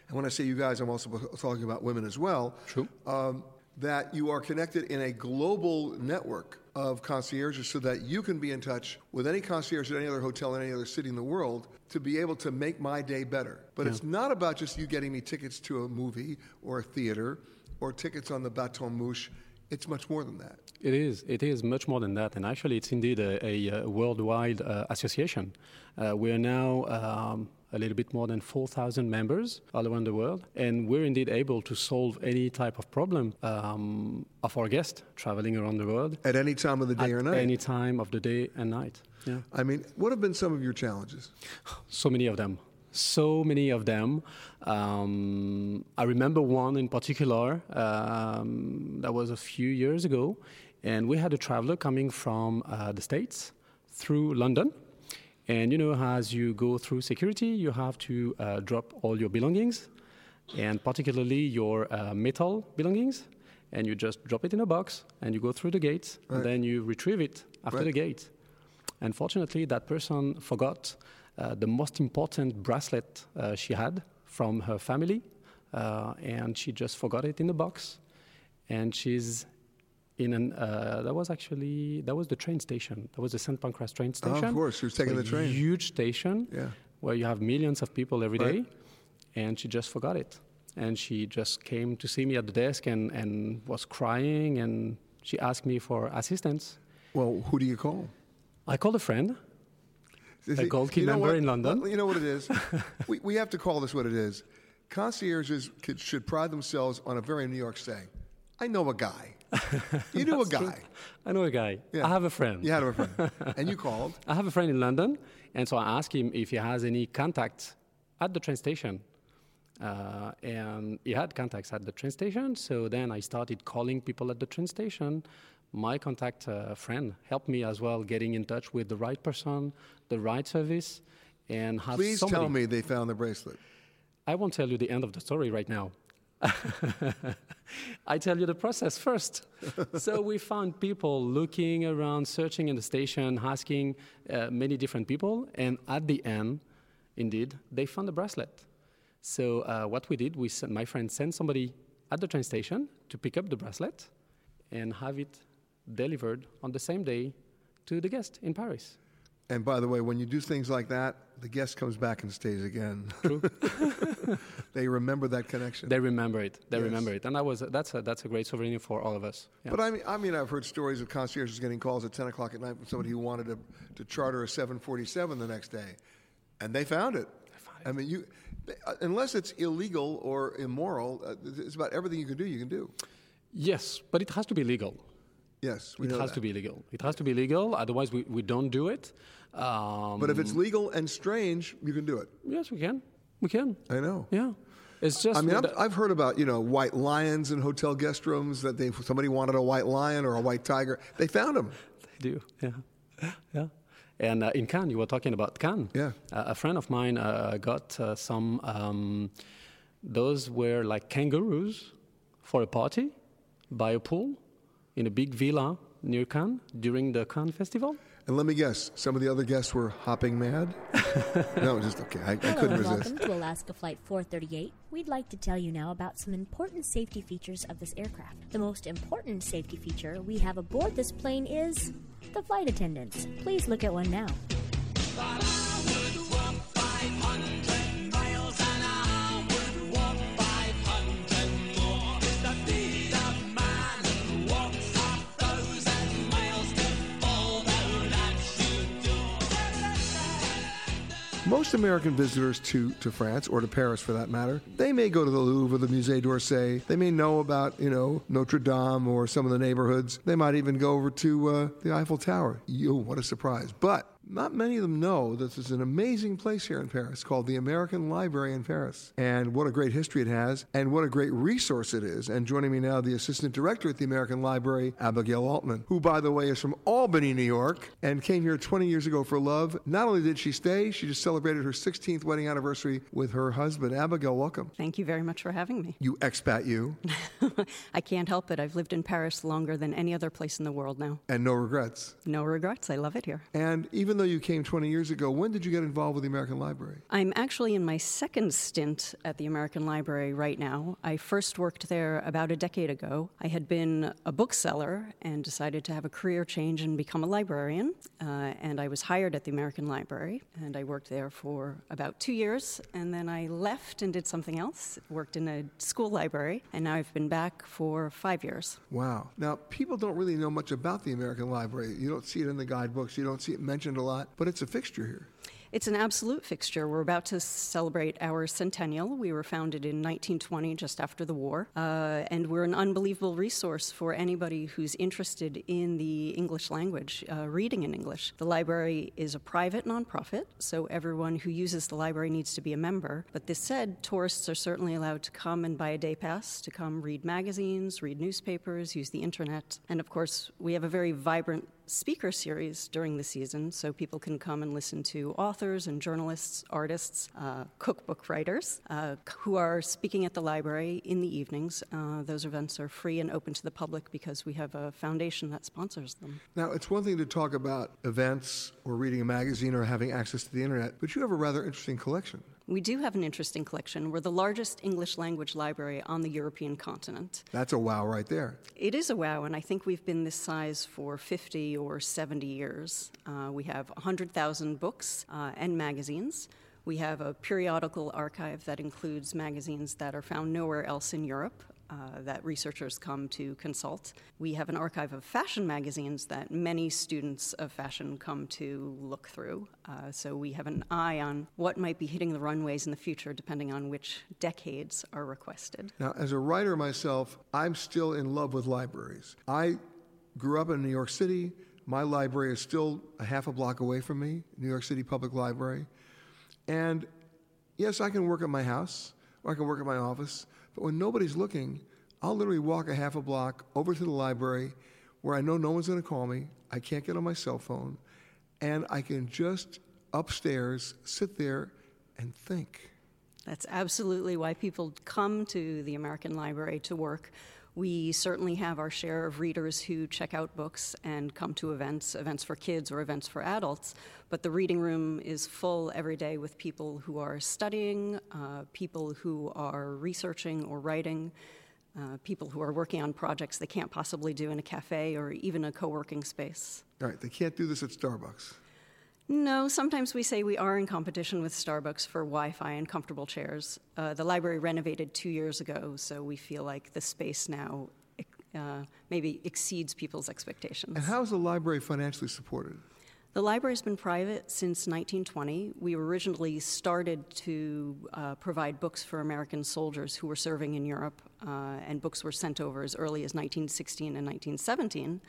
and when I say you guys, I'm also talking about women as well. True. Um, that you are connected in a global network of concierges so that you can be in touch with any concierge at any other hotel in any other city in the world to be able to make my day better. But yeah. It's not about just you getting me tickets to a movie or a theater or tickets on the Bateau Mouche. It's much more than that. It is. It is much more than that. And actually, it's indeed a, a worldwide uh, association. Uh, we are now um, a little bit more than four thousand members all around the world. And we're indeed able to solve any type of problem um, of our guests traveling around the world. At any time of the day or night. At any time of the day and night. Yeah. I mean, what have been some of your challenges? So many of them. So many of them. Um, I remember one in particular um, that was a few years ago, and we had a traveler coming from uh, the States through London. And, you know, as you go through security, you have to uh, drop all your belongings, and particularly your uh, metal belongings, and you just drop it in a box, and you go through the gates, right. And then you retrieve it after right. the gate. Unfortunately, that person forgot Uh, the most important bracelet uh, she had from her family, uh, and she just forgot it in the box. And she's in an, uh, that was actually, that was the train station. That was the Saint Pancras train station. Oh, of course, she was taking the train. Huge station yeah. where you have millions of people every right. day, and she just forgot it. And she just came to see me at the desk and, and was crying, and she asked me for assistance. Well, who do you call? I called a friend. A gold key you know member what, in London. You know what it is? we we have to call this what it is. Concierges could, should pride themselves on a very New York saying. I know a guy. You know a guy. True. I know a guy. Yeah. I have a friend. You have a friend. And you called. I have a friend in London. And so I asked him if he has any contacts at the train station. Uh, and he had contacts at the train station. So then I started calling people at the train station. My contact uh, friend helped me as well getting in touch with the right person, the right service, and have Please somebody... tell me they found the bracelet. I won't tell you the end of the story right now. I tell you the process first. So we found people looking around, searching in the station, asking uh, many different people, and at the end, indeed, they found the bracelet. So uh, what we did, we sent, my friend sent somebody at the train station to pick up the bracelet and have it delivered on the same day to the guest in Paris. And by the way, when you do things like that, the guest comes back and stays again. True. They remember that connection. They remember it. They yes. remember it. And that was that's a, that's a great souvenir for all of us. Yeah. But I mean, I mean, I've heard stories of concierges getting calls at ten o'clock at night from somebody who wanted to, to charter a seven forty-seven the next day. And they found it. I, found it. I mean, you, unless it's illegal or immoral, it's about everything you can do, you can do. Yes, but it has to be legal. Yes, we it know has that. to be legal. It has to be legal. Otherwise, we, we don't do it. Um, but if it's legal and strange, you can do it. Yes, we can. We can. I know. Yeah, it's just. I mean, I've heard about you know white lions in hotel guest rooms that they somebody wanted a white lion or a white tiger. They found them. They do. Yeah, yeah. And uh, in Cannes, you were talking about Cannes. Yeah. Uh, a friend of mine uh, got uh, some. Um, those were like kangaroos for a party by a pool. In a big villa near Cannes during the Cannes Festival. And let me guess, some of the other guests were hopping mad? No, just okay, I, I couldn't resist. Welcome to Alaska Flight four thirty-eight. We'd like to tell you now about some important safety features of this aircraft. The most important safety feature we have aboard this plane is the flight attendants. Please look at one now. Most American visitors to, to France, or to Paris for that matter, they may go to the Louvre or the Musée d'Orsay. They may know about, you know, Notre Dame or some of the neighborhoods. They might even go over to uh, the Eiffel Tower. Yo, what a surprise. But not many of them know that there's an amazing place here in Paris called the American Library in Paris. And what a great history it has, and what a great resource it is. And joining me now, the assistant director at the American Library, Abigail Altman, who, by the way, is from Albany, New York, and came here twenty years ago for love. Not only did she stay, she just celebrated her sixteenth wedding anniversary with her husband. Abigail, welcome. Thank you very much for having me. You expat, you. I can't help it. I've lived in Paris longer than any other place in the world now. And no regrets. No regrets. I love it here. And even Even though you came twenty years ago, when did you get involved with the American Library? I'm actually in my second stint at the American Library right now. I first worked there about a decade ago. I had been a bookseller and decided to have a career change and become a librarian. Uh, and I was hired at the American Library, and I worked there for about two years. And then I left and did something else, worked in a school library, and now I've been back for five years. Wow. Now, people don't really know much about the American Library. You don't see it in the guidebooks. You don't see it mentioned a lot, but it's a fixture here. It's an absolute fixture. We're about to celebrate our centennial. We were founded in nineteen twenty, just after the war, uh, and we're an unbelievable resource for anybody who's interested in the English language, uh, reading in English. The library is a private nonprofit, so everyone who uses the library needs to be a member. But this said, tourists are certainly allowed to come and buy a day pass, to come read magazines, read newspapers, use the internet. And of course, we have a very vibrant speaker series during the season, so people can come and listen to authors and journalists, artists, uh, cookbook writers uh, who are speaking at the library in the evenings. Uh, those events are free and open to the public because we have a foundation that sponsors them. Now, it's one thing to talk about events or reading a magazine or having access to the internet, but you have a rather interesting collection. We do have an interesting collection. We're the largest English language library on the European continent. That's a wow right there. It is a wow, and I think we've been this size for fifty or seventy years. Uh, we have one hundred thousand books uh, and magazines. We have a periodical archive that includes magazines that are found nowhere else in Europe. Uh, that researchers come to consult. We have an archive of fashion magazines that many students of fashion come to look through. Uh, so we have an eye on what might be hitting the runways in the future, depending on which decades are requested. Now, as a writer myself, I'm still in love with libraries. I grew up in New York City. My library is still a half a block away from me, New York City Public Library. And yes, I can work at my house, or I can work at my office. But when nobody's looking, I'll literally walk a half a block over to the library where I know no one's going to call me, I can't get on my cell phone, and I can just upstairs sit there and think. That's absolutely why people come to the American Library to work. We certainly have our share of readers who check out books and come to events, events for kids or events for adults, but the reading room is full every day with people who are studying, uh, people who are researching or writing, uh, people who are working on projects they can't possibly do in a cafe or even a co-working space. All right, they can't do this at Starbucks. No, sometimes we say we are in competition with Starbucks for Wi-Fi and comfortable chairs. Uh, the library renovated two years ago, so we feel like the space now uh, maybe exceeds people's expectations. And how is the library financially supported? The library's been private since nineteen twenty. We originally started to uh, provide books for American soldiers who were serving in Europe, uh, and books were sent over as early as nineteen sixteen and nineteen seventeen.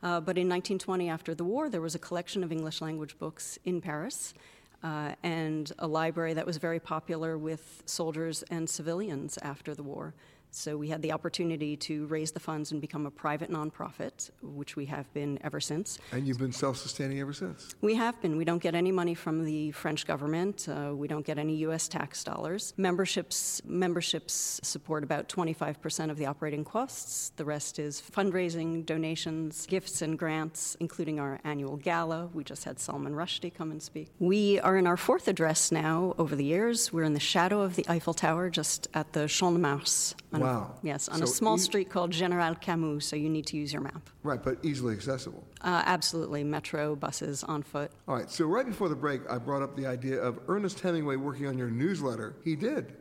Uh, but in nineteen twenty, after the war, there was a collection of English language books in Paris, uh, and a library that was very popular with soldiers and civilians after the war. So we had the opportunity to raise the funds and become a private nonprofit, which we have been ever since. And you've been self-sustaining ever since? We have been. We don't get any money from the French government. Uh, we don't get any U S tax dollars. Memberships memberships support about twenty-five percent of the operating costs. The rest is fundraising, donations, gifts and grants, including our annual gala. We just had Salman Rushdie come and speak. We are in our fourth address now over the years. We're in the shadow of the Eiffel Tower, just at the Champ de Mars. On wow. A, yes, on so a small e- street called General Camus, so you need to use your map. Right, but easily accessible. Uh, absolutely. Metro, buses, on foot. All right, so right before the break, I brought up the idea of Ernest Hemingway working on your newsletter. He did.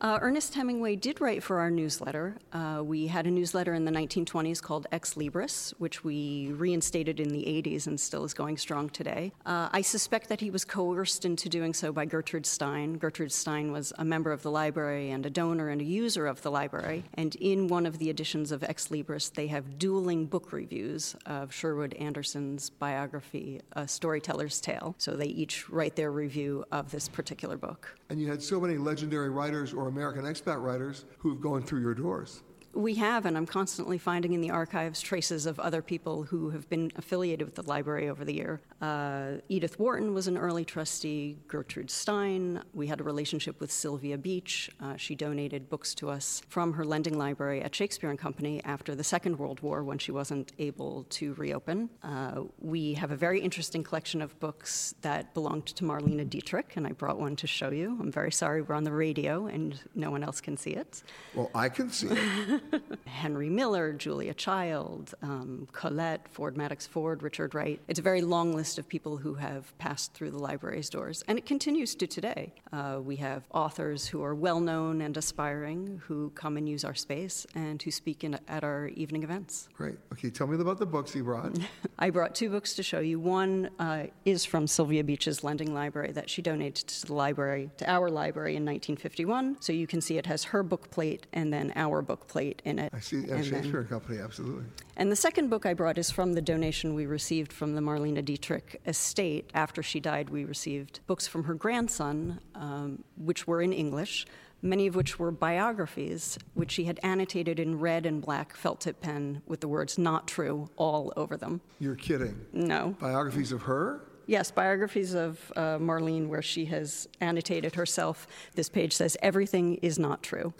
Uh, Ernest Hemingway did write for our newsletter. Uh, we had a newsletter in the nineteen twenties called Ex Libris, which we reinstated in the eighties and still is going strong today. Uh, I suspect that he was coerced into doing so by Gertrude Stein. Gertrude Stein was a member of the library and a donor and a user of the library. And in one of the editions of Ex Libris, they have dueling book reviews of Sherwood Anderson's biography, A Storyteller's Tale. So they each write their review of this particular book. And you had so many legendary writers or American expat writers who've gone through your doors. We have, and I'm constantly finding in the archives traces of other people who have been affiliated with the library over the year. Uh, Edith Wharton was an early trustee, Gertrude Stein. We had a relationship with Sylvia Beach. Uh, she donated books to us from her lending library at Shakespeare and Company after the Second World War when she wasn't able to reopen. Uh, we have a very interesting collection of books that belonged to Marlene Dietrich, and I brought one to show you. I'm very sorry we're on the radio and no one else can see it. Well, I can see it. Henry Miller, Julia Child, um, Colette, Ford Madox Ford, Richard Wright. It's a very long list of people who have passed through the library's doors, and it continues to today. Uh, we have authors who are well-known and aspiring who come and use our space and who speak in, at our evening events. Great. Okay, tell me about the books you brought. I brought two books to show you. One uh, is from Sylvia Beach's lending library that she donated to the library, to our library in nineteen fifty-one. So you can see it has her book plate and then our book plate in it. I see, and Shakespeare and Company, absolutely. And the second book I brought is from the donation we received from the Marlene Dietrich estate. After she died, we received books from her grandson, um, which were in English, many of which were biographies, which she had annotated in red and black felt tip pen with the words "not true" all over them. You're kidding. No. Biographies of her? Yes, biographies of uh, Marlene where she has annotated herself. This page says, "Everything is not true."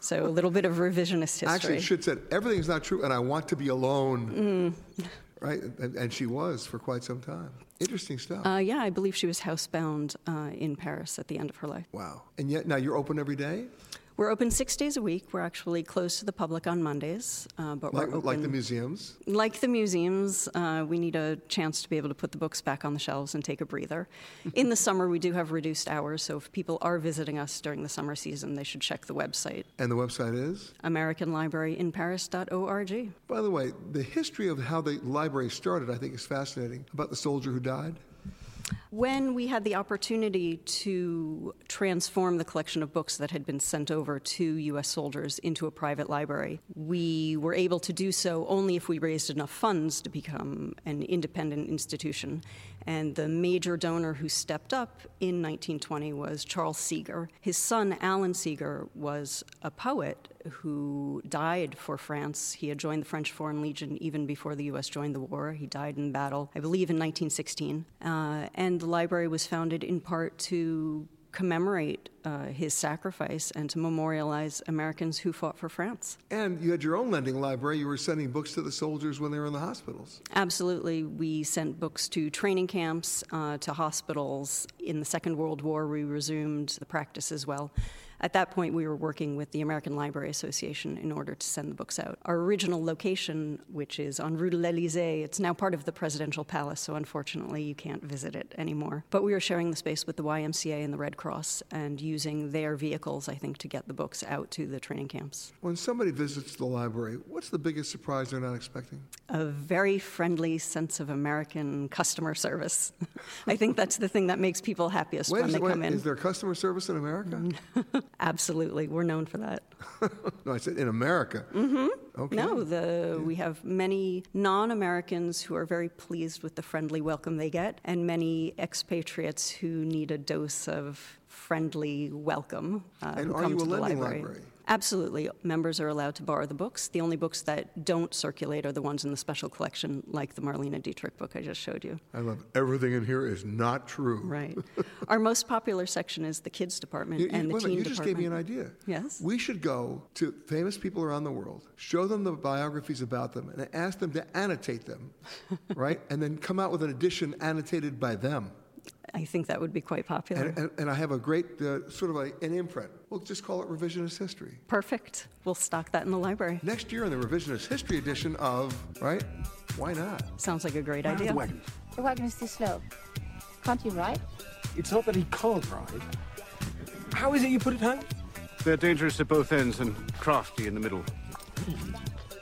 So a little bit of revisionist history. Actually, it should said, "Everything is not true, and I want to be alone." Mm. Right? And, and she was for quite some time. Interesting stuff. Uh, yeah, I believe she was housebound uh, in Paris at the end of her life. Wow. And yet, now you're open every day? We're open six days a week. We're actually closed to the public on Mondays, uh, but like, we're open. Like the museums? Like the museums. Uh, we need a chance to be able to put the books back on the shelves and take a breather. In the summer, we do have reduced hours, so if people are visiting us during the summer season, they should check the website. And the website is? American Library in Paris dot org. By the way, the history of how the library started, I think, is fascinating. About the soldier who died? When we had the opportunity to transform the collection of books that had been sent over to U S soldiers into a private library, we were able to do so only if we raised enough funds to become an independent institution. And the major donor who stepped up in nineteen twenty was Charles Seeger. His son, Alan Seeger, was a poet who died for France. He had joined the French Foreign Legion even before the U S joined the war. He died in battle, I believe, in nineteen sixteen. Uh, and the library was founded in part to commemorate uh, his sacrifice and to memorialize Americans who fought for France. And you had your own lending library. You were sending books to the soldiers when they were in the hospitals. Absolutely. We sent books to training camps, uh, to hospitals. In the Second World War, we resumed the practice as well. At that point, we were working with the American Library Association in order to send the books out. Our original location, which is on Rue de l'Elysée, it's now part of the Presidential Palace, so unfortunately you can't visit it anymore. But we were sharing the space with the Y M C A and the Red Cross and using their vehicles, I think, to get the books out to the training camps. When somebody visits the library, what's the biggest surprise they're not expecting? A very friendly sense of American customer service. I think that's the thing that makes people happiest wait, when they wait, come in. Is there customer service in America? Absolutely. We're known for that. No, I said in America. Mm-hmm. Okay. No, the, yeah. We have many non-Americans who are very pleased with the friendly welcome they get, and many expatriates who need a dose of friendly welcome uh, and who are come you to a the library. library? Absolutely. Members are allowed to borrow the books. The only books that don't circulate are the ones in the special collection, like the Marlene Dietrich book I just showed you. I love it. Everything in here is not true. Right. Our most popular section is the kids department you, you, and the teen department. You just department. Gave me an idea. Yes? We should go to famous people around the world, show them the biographies about them, and ask them to annotate them, right? And then come out with an edition annotated by them. I think that would be quite popular. And, and, and I have a great uh, sort of a, an imprint. We'll just call it Revisionist History. Perfect. We'll stock that in the library. Next year in the Revisionist History edition of, right? Why not? Sounds like a great wow. idea. The wagon. The wagon is too slow. Can't you ride? It's not that he can't ride. How is it you put it home? They're dangerous at both ends and crafty in the middle.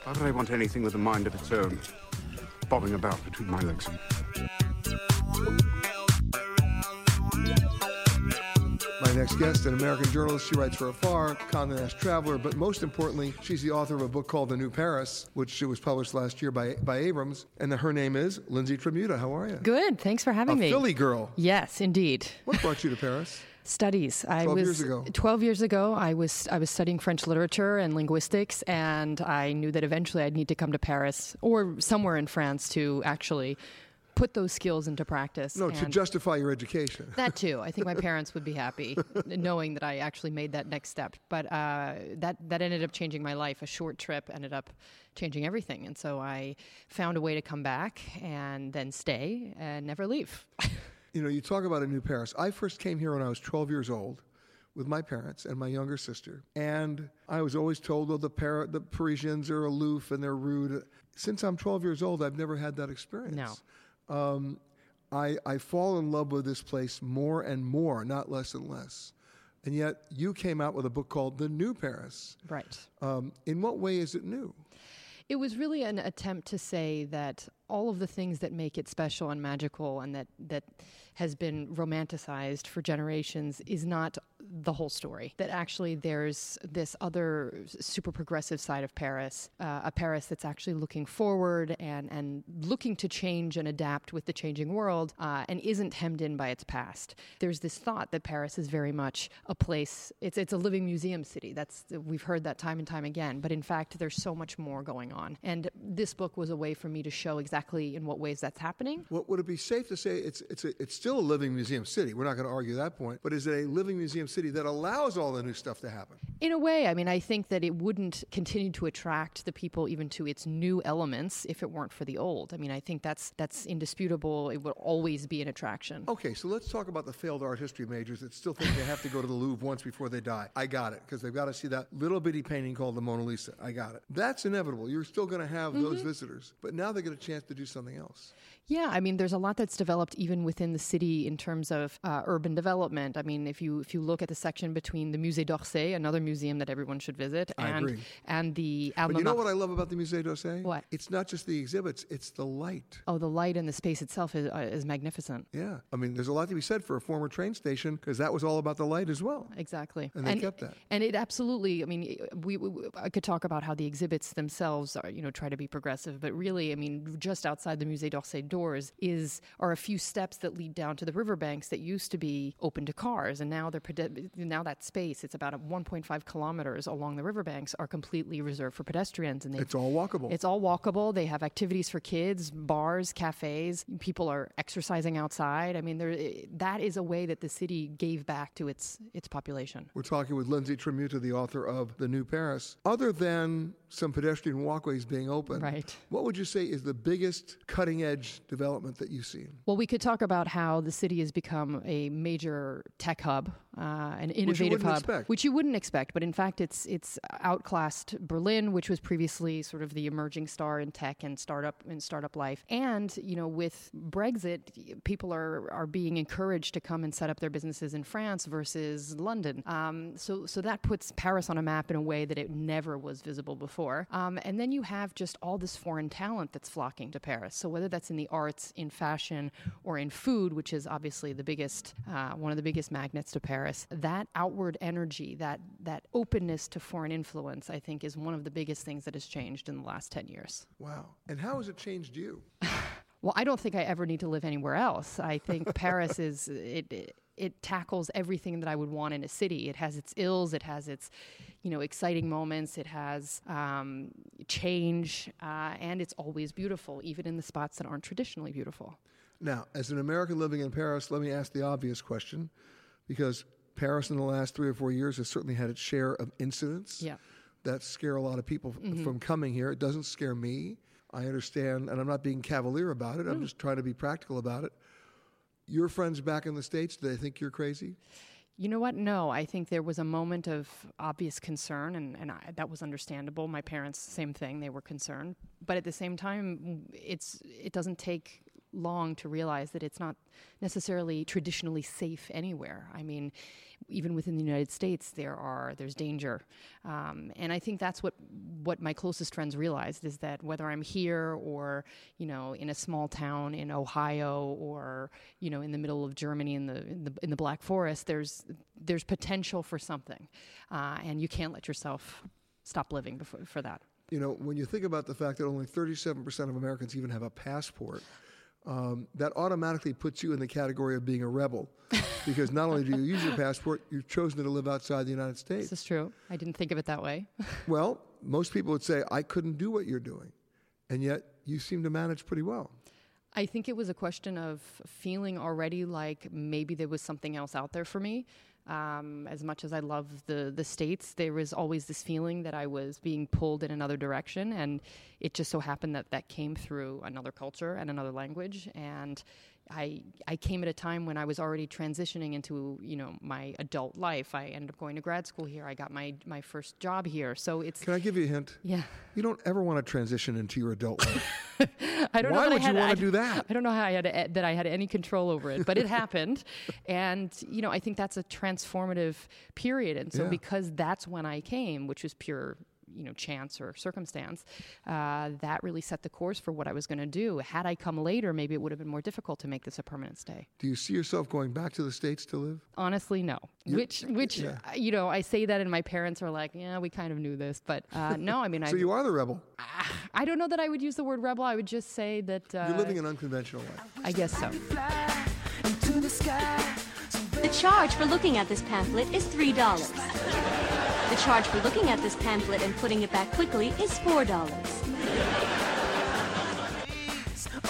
Why would I want anything with a mind of its own, bobbing about between my legs? My next guest, an American journalist, she writes for Afar, Condé Nast Traveler, but most importantly, she's the author of a book called The New Paris, which was published last year by by Abrams, and her name is Lindsey Tramuta. How are you? Good, thanks for having a me. A Philly girl. Yes, indeed. What brought you to Paris? Studies. I twelve was years ago. twelve years ago. I was I was studying French literature and linguistics, and I knew that eventually I'd need to come to Paris or somewhere in France to actually put those skills into practice. No, to justify your education. That too. I think my parents would be happy knowing that I actually made that next step. But uh, that, that ended up changing my life. A short trip ended up changing everything. And so I found a way to come back and then stay and never leave. You know, you talk about a new Paris. I first came here when I was twelve years old with my parents and my younger sister. And I was always told, oh, the, Par- the Parisians are aloof and they're rude. Since I'm twelve years old, I've never had that experience. No. Um, I, I fall in love with this place more and more, not less and less. And yet you came out with a book called The New Paris. Right. Um, in what way is it new? It was really an attempt to say that all of the things that make it special and magical and that, that has been romanticized for generations is not the whole story. That actually there's this other super progressive side of Paris, uh, a Paris that's actually looking forward and, and looking to change and adapt with the changing world uh, and isn't hemmed in by its past. There's this thought that Paris is very much a place, it's it's a living museum city. That's we've heard that time and time again. But in fact, there's so much more going on. And this book was a way for me to show exactly Exactly in what ways that's happening. Well, would it be safe to say it's it's a, it's still a living museum city? We're not going to argue that point. But is it a living museum city that allows all the new stuff to happen? In a way, I mean, I think that it wouldn't continue to attract the people even to its new elements if it weren't for the old. I mean, I think that's that's indisputable. It would always be an attraction. Okay, so let's talk about the failed art history majors that still think they have to go to the Louvre once before they die. I got it, because they've got to see that little bitty painting called the Mona Lisa. I got it. That's inevitable. You're still going to have mm-hmm. those visitors. But now they get a chance to do something else. Yeah, I mean, there's a lot that's developed even within the city in terms of uh, urban development. I mean, if you if you look at the section between the Musée d'Orsay, another museum that everyone should visit, and I agree. and the Alma But you know Mater. What I love about the Musée d'Orsay? What? It's not just the exhibits; it's the light. Oh, the light and the space itself is uh, is magnificent. Yeah, I mean, there's a lot to be said for a former train station because that was all about the light as well. Exactly, and they and, kept that. And it absolutely. I mean, we, we I could talk about how the exhibits themselves are, you know, try to be progressive, but really, I mean, just outside the Musée d'Orsay door. Is are a few steps that lead down to the riverbanks that used to be open to cars, and now they're now that space. It's about one point five kilometers along the riverbanks are completely reserved for pedestrians, and it's all walkable. It's all walkable. They have activities for kids, bars, cafes. People are exercising outside. I mean, there that is a way that the city gave back to its its population. We're talking with Lindsey Tramuta, the author of The New Paris. Other than some pedestrian walkways being open, right? What would you say is the biggest cutting edge development that you see? Well, we could talk about how the city has become a major tech hub, uh, an innovative hub, expect. which you wouldn't expect. But in fact, it's it's outclassed Berlin, which was previously sort of the emerging star in tech and startup and startup life. And you know, with Brexit, people are are being encouraged to come and set up their businesses in France versus London. Um, so so that puts Paris on a map in a way that it never was visible before. Um, and then you have just all this foreign talent that's flocking to Paris. So whether that's in the arts, in fashion, or in food, which is obviously the biggest, uh, one of the biggest magnets to Paris. That outward energy, that that openness to foreign influence, I think, is one of the biggest things that has changed in the last ten years. Wow. And how has it changed you? Well, I don't think I ever need to live anywhere else. I think Paris is... it. it It tackles everything that I would want in a city. It has its ills. It has its, you know, exciting moments. It has um, change. Uh, and it's always beautiful, even in the spots that aren't traditionally beautiful. Now, as an American living in Paris, let me ask the obvious question, because Paris in the last three or four years has certainly had its share of incidents. Yeah. That scare a lot of people mm-hmm. from coming here. It doesn't scare me. I understand, and I'm not being cavalier about it. Mm. I'm just trying to be practical about it. Your friends back in the States, do they think you're crazy? You know what? No, I think there was a moment of obvious concern, and, and I, that was understandable. My parents, same thing, they were concerned. But at the same time, it's it doesn't take long to realize that it's not necessarily traditionally safe anywhere. I mean, even within the United States, there are there's danger. Um, and I think that's what what my closest friends realized, is that whether I'm here or, you know, in a small town in Ohio or, you know, in the middle of Germany in the in the, in the Black Forest, there's there's potential for something. Uh, and you can't let yourself stop living before, for that. You know, when you think about the fact that only thirty-seven percent of Americans even have a passport, um, that automatically puts you in the category of being a rebel. Because not only do you use your passport, you've chosen to live outside the United States. This is true. I didn't think of it that way. Well, most people would say, I couldn't do what you're doing. And yet, you seem to manage pretty well. I think it was a question of feeling already like maybe there was something else out there for me. Um, as much as I love the, the States, there was always this feeling that I was being pulled in another direction. And it just so happened that that came through another culture and another language. And I I came at a time when I was already transitioning into, you know, my adult life. I ended up going to grad school here. I got my, my first job here. So it's... Can I give you a hint? Yeah. You don't ever want to transition into your adult life. I don't Why know would I had, you want I, to do that? I don't know how I had to, that I had any control over it, but it happened. And, you know, I think that's a transformative period. And so yeah. because that's when I came, which was pure... you know, chance or circumstance, uh, that really set the course for what I was going to do. Had I come later, maybe it would have been more difficult to make this a permanent stay. Do you see yourself going back to the States to live? Honestly, no. You're, which, which yeah. uh, you know, I say that and my parents are like, yeah, we kind of knew this. But uh, no, I mean... so I, you are the rebel. I, I don't know that I would use the word rebel. I would just say that... Uh, You're living an unconventional life. I guess so. The charge for looking at this pamphlet is three dollars. The charge for looking at this pamphlet and putting it back quickly is four dollars.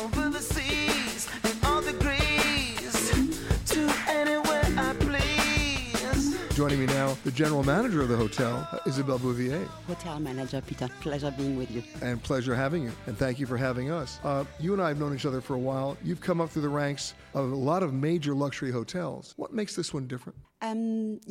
Over the seas and all the degrees to anywhere I please. Joining me now, the general manager of the hotel, Isabelle Bouvier. Hotel manager, Peter. Pleasure being with you. And pleasure having you. And thank you for having us. Uh, you and I have known each other for a while. You've come up through the ranks of a lot of major luxury hotels. What makes this one different? Um,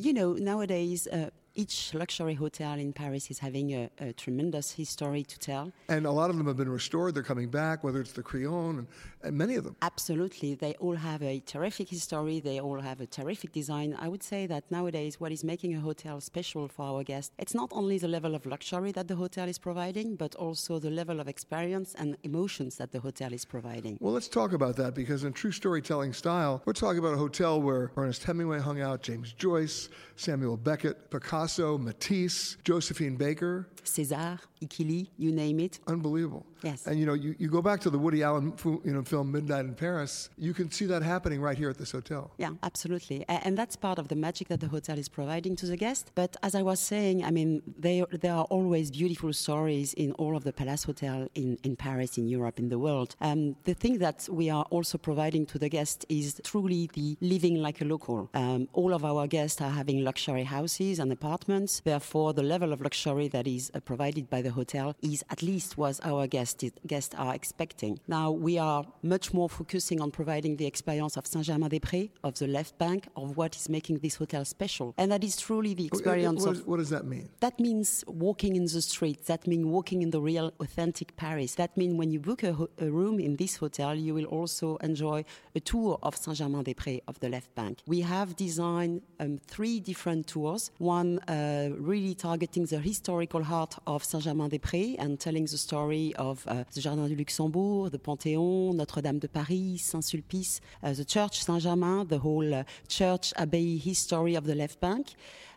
you know, nowadays... Uh, Each luxury hotel in Paris is having a, a tremendous history to tell. And a lot of them have been restored. They're coming back, whether it's the Crillon and, and many of them. Absolutely. They all have a terrific history. They all have a terrific design. I would say that nowadays what is making a hotel special for our guests, it's not only the level of luxury that the hotel is providing, but also the level of experience and emotions that the hotel is providing. Well, let's talk about that, because in true storytelling style, we're talking about a hotel where Ernest Hemingway hung out, James Joyce, Samuel Beckett, Picasso, Matisse, Josephine Baker. César, Ikili, you name it. Unbelievable. Yes. And, you know, you, you go back to the Woody Allen you know, film Midnight in Paris, you can see that happening right here at this hotel. Yeah, absolutely. And that's part of the magic that the hotel is providing to the guest. But as I was saying, I mean, they, there are always beautiful stories in all of the Palace Hotel in, in Paris, in Europe, in the world. Um, the thing that we are also providing to the guest is truly the living like a local. Um, all of our guests are having luxury houses and apartments. Therefore, the level of luxury that is uh, provided by the hotel is at least what our guests, guests are expecting. Now, we are much more focusing on providing the experience of Saint-Germain-des-Prés, of the left bank, of what is making this hotel special. And that is truly the experience what, what, what of... What does that mean? That means walking in the streets. That means walking in the real, authentic Paris. That means when you book a, ho- a room in this hotel, you will also enjoy a tour of Saint-Germain-des-Prés, of the left bank. We have designed um, three different tours. One... Uh, really targeting the historical heart of Saint-Germain-des-Prés and telling the story of uh, the Jardin du Luxembourg, the Panthéon, Notre-Dame de Paris, Saint-Sulpice, uh, the Church Saint-Germain, the whole uh, church abbey history of the left bank.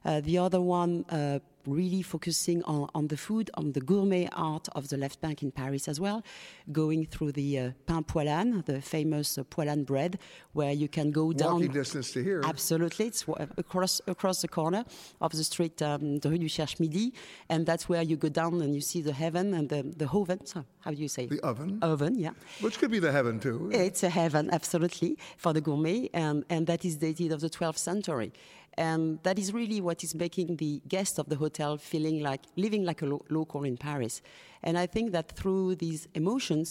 Uh, the other one... Uh, really focusing on, on the food, on the gourmet art of the left bank in Paris as well, going through the uh, pain Poilâne, the famous uh, Poilâne bread, where you can go down... Walking distance to here. Absolutely. It's w- across across the corner of the street, um, the Rue du Cherche-Midi, and that's where you go down and you see the heaven and the, the hoven. So how do you say it? The oven. Oven, yeah. Which could be the heaven, too. It's a heaven, absolutely, for the gourmet, and, and that is dated of the twelfth century. And that is really what is making the guests of the hotel feeling like, living like a lo- local in Paris. And I think that through these emotions,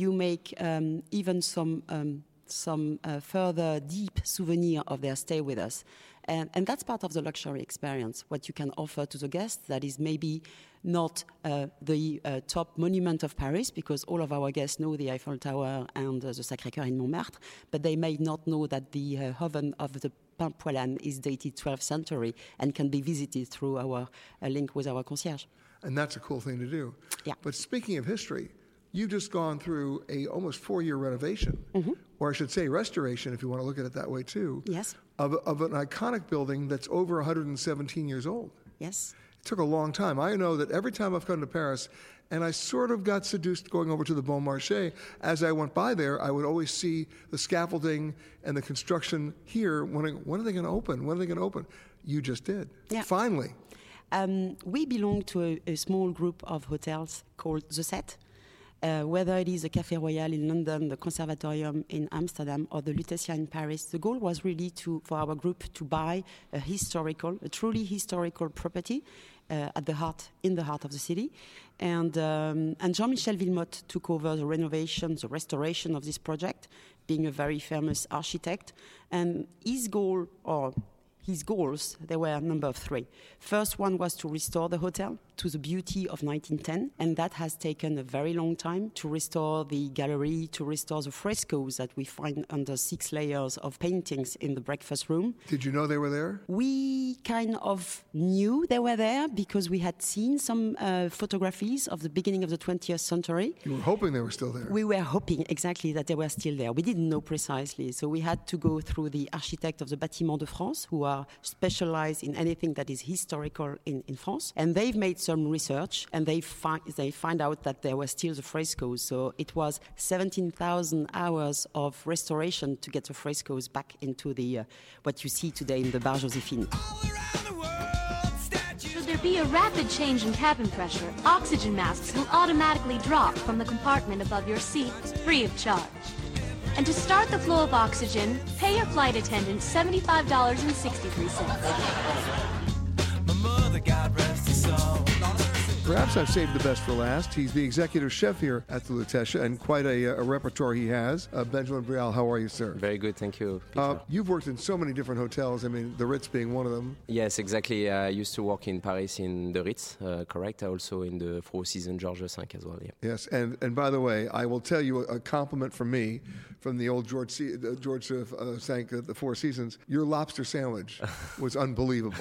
you make um, even some um, some uh, further deep souvenir of their stay with us. And, and that's part of the luxury experience, what you can offer to the guests that is maybe not uh, the uh, top monument of Paris, because all of our guests know the Eiffel Tower and uh, the Sacré-Cœur in Montmartre, but they may not know that the uh, oven of the Poilâne is dated twelfth century and can be visited through our uh, link with our concierge. And that's a cool thing to do. Yeah. But speaking of history, you've just gone through a almost four-year renovation, mm-hmm. or I should say restoration, if you want to look at it that way too, yes. of, of an iconic building that's over one hundred seventeen years old. Yes. It took a long time. I know that every time I've come to Paris, and I sort of got seduced going over to the Bon Marché. As I went by there, I would always see the scaffolding and the construction here. Wondering, when are they going to open? When are they going to open? You just did. Yeah. Finally. Um, we belong to a, a small group of hotels called The Set. Uh, whether it is the Café Royal in London, the Conservatorium in Amsterdam, or the Lutetia in Paris, the goal was really to, for our group to buy a historical, a truly historical property uh, at the heart, in the heart of the city. And, um, and Jean-Michel Villemotte took over the renovation, the restoration of this project, being a very famous architect. And his goal, or his goals, there were a number of three. First one was to restore the hotel to the beauty of nineteen ten, and that has taken a very long time to restore the gallery, to restore the frescoes that we find under six layers of paintings in the breakfast room. Did you know they were there? We kind of knew they were there because we had seen some uh, photographs of the beginning of the twentieth century. You were hoping they were still there. We were hoping, exactly, that they were still there. We didn't know precisely, so we had to go through the architect of the Bâtiment de France, who are specialized in anything that is historical in, in France, and they've made some Some research, and they find they find out that there were still the frescoes. So it was seventeen thousand hours of restoration to get the frescoes back into the uh, what you see today in the Bar Josephine. Should there be a rapid change in cabin pressure, oxygen masks will automatically drop from the compartment above your seat, free of charge. And to start the flow of oxygen, pay your flight attendant seventy-five dollars and sixty-three cents. Perhaps I've saved the best for last. He's the executive chef here at the Lutetia, and quite a, a repertoire he has. Uh, Benjamin Brial, how are you, sir? Very good, thank you, Peter. Uh, you've worked in so many different hotels, I mean, the Ritz being one of them. Yes, exactly. I used to work in Paris in the Ritz, uh, correct? Also in the Four Seasons Georges V as well, yeah. Yes, and, and by the way, I will tell you a compliment from me, from the old George C, uh, George uh, Sank at the Four Seasons. Your lobster sandwich was unbelievable.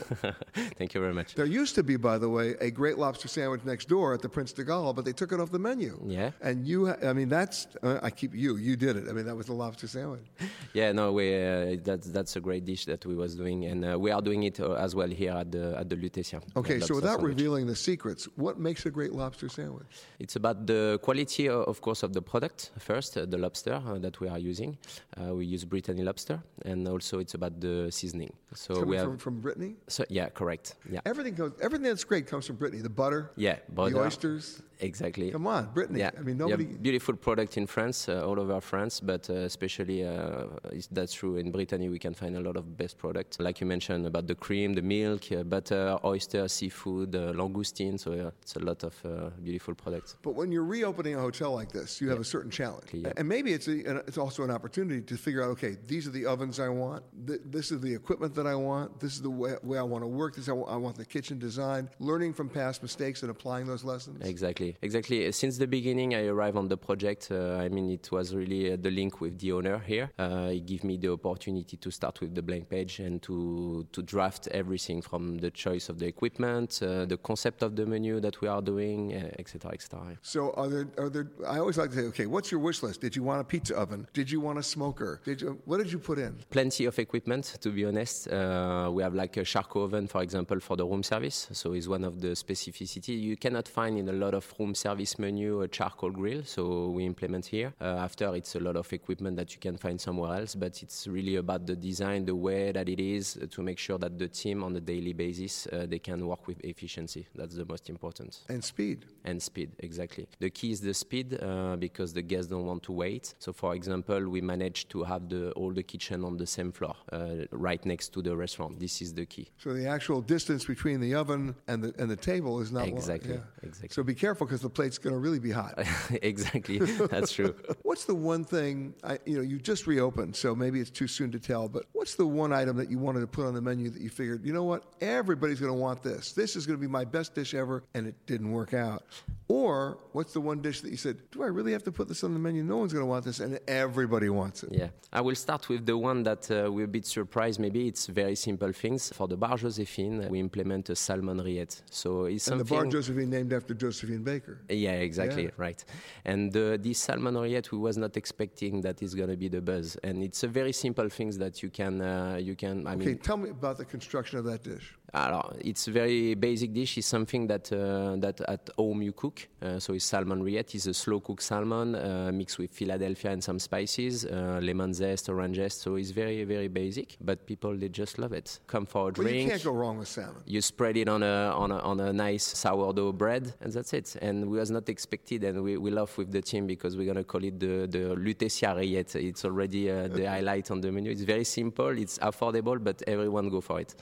Thank you very much. There used to be, by the way, a great lobster sandwich next door at the Prince de Galles, but they took it off the menu. Yeah. And you, I mean, that's, uh, I keep you, you did it. I mean, that was the lobster sandwich. Yeah, no, we, uh, that's, that's a great dish that we was doing, and uh, we are doing it uh, as well here at the, at the Lutetia. Okay, so without sandwich. Revealing the secrets, what makes a great lobster sandwich? It's about the quality, of course, of the product. First, uh, the lobster uh, that we are using. Uh, we use Brittany lobster, and also it's about the seasoning. So it's we have, from, from Brittany? So, yeah, correct. Yeah. Everything goes, everything that's great comes from Brittany. The butter. Yeah, butter. The oysters. Exactly. Come on, Brittany. Yeah. I mean, nobody... Yeah, beautiful product in France, uh, all over France, but uh, especially, uh, that's true, in Brittany we can find a lot of best products. Like you mentioned about the cream, the milk, uh, butter, oyster, seafood, uh, langoustine, so uh, it's a lot of uh, beautiful products. But when you're reopening a hotel like this, you yeah. have a certain challenge. Yeah. And maybe it's a, it's also an opportunity to figure out, okay, these are the ovens I want, th- this is the equipment that I want, this is the way, way I want to work, this is how I want the kitchen design, learning from past mistakes and applying those lessons. Exactly. Exactly. Since the beginning, I arrived on the project. Uh, I mean, it was really uh, the link with the owner here. Uh, it gave me the opportunity to start with the blank page and to, to draft everything from the choice of the equipment, uh, the concept of the menu that we are doing, et cetera, uh, et cetera. So, are there? Are there? I always like to say, okay, what's your wish list? Did you want a pizza oven? Did you want a smoker? Did you, what did you put in? Plenty of equipment, to be honest. Uh, we have like a charcoal oven, for example, for the room service. So, it's one of the specificity you cannot find in a lot of room service menu, a charcoal grill, so we implement here. Uh, after, it's a lot of equipment that you can find somewhere else, but it's really about the design, the way that it is, uh, to make sure that the team on a daily basis, uh, they can work with efficiency. That's the most important. And speed. And speed, exactly. The key is the speed, uh, because the guests don't want to wait. So, for example, we managed to have the, all the kitchen on the same floor, uh, right next to the restaurant. This is the key. So the actual distance between the oven and the and the table is not long. Exactly, yeah. Exactly. So be careful, because the plate's going to really be hot. Exactly. That's true. What's the one thing, I, you know, you just reopened, so maybe it's too soon to tell, but what's the one item that you wanted to put on the menu that you figured, you know what, everybody's going to want this. This is going to be my best dish ever, and it didn't work out. Or what's the one dish that you said, do I really have to put this on the menu? No one's going to want this, and everybody wants it. Yeah. I will start with the one that uh, we're a bit surprised. Maybe it's very simple things. For the Bar Josephine, we implement a salmon rillette. So it's something... And the Bar Josephine named after Josephine Baker. Yeah, exactly. Yeah. Right. And uh, this salmon rillette, we was not expecting that is going to be the buzz. And it's a very simple thing that you can... Uh, you can. I okay, mean, tell me about the construction of that dish. Alors, it's a very basic dish. It's something that uh, that at home you cook. Uh, so it's salmon rillette. It's a slow-cooked salmon uh, mixed with Philadelphia and some spices, uh, lemon zest, orange zest. So it's very, very basic. But people, they just love it. Come for a drink. Well, you can't go wrong with salmon. You spread it on a on a, on a nice sourdough bread, and that's it. And we was not expected, and we, we love with the team because we're going to call it the, the Lutetia rillette. It's already uh, the highlight on the menu. It's very simple. It's affordable, but everyone go for it.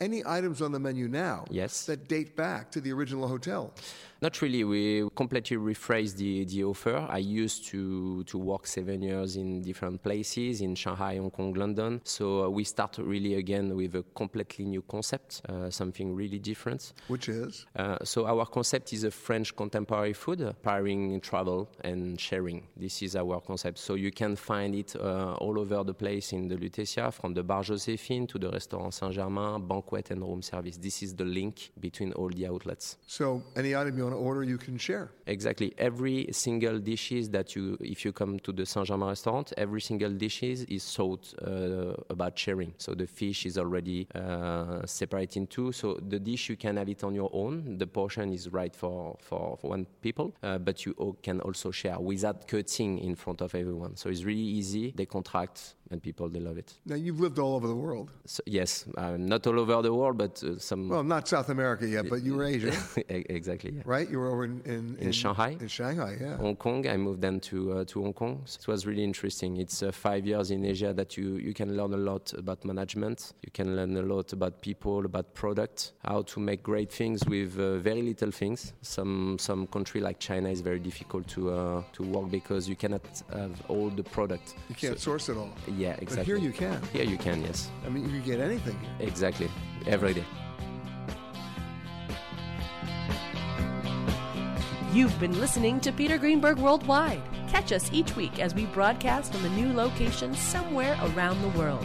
Any items on the menu now yes. that date back to the original hotel? Not really. We completely rephrased the, the offer. I used to, to work seven years in different places, in Shanghai, Hong Kong, London. So uh, we start really again with a completely new concept, uh, something really different. Which is? Uh, so our concept is a French contemporary food, pairing travel and sharing. This is our concept. So you can find it uh, all over the place in the Lutetia, from the Bar Joséphine to the restaurant Saint-Germain, Banquet and room service. This is the link between all the outlets. So any item you want to order, you can share. Exactly. Every single dishes that you, if you come to the Saint-Germain restaurant, every single dishes is thought uh, about sharing. So the fish is already uh, separated in two. So the dish, you can have it on your own. The portion is right for, for, for one people, uh, but you can also share without cutting in front of everyone. So it's really easy. They contract and people, they love it. Now, you've lived all over the world. So, yes. Uh, not all over the world, but uh, some... Well, not South America yet, but you were Asian. Exactly, yeah. Right? You were over in... In, in, in Shanghai. In Shanghai, yeah. Hong Kong. I moved then to uh, to Hong Kong. So it was really interesting. It's uh, five years in Asia that you, you can learn a lot about management. You can learn a lot about people, about product, how to make great things with uh, very little things. Some some country like China is very difficult to uh, to work because you cannot have all the product. You can't so, source it all. Yeah, exactly. But here you can. Here you can, yes. I mean, you can get anything. Exactly. Every day. You've been listening to Peter Greenberg Worldwide. Catch us each week as we broadcast from a new location somewhere around the world.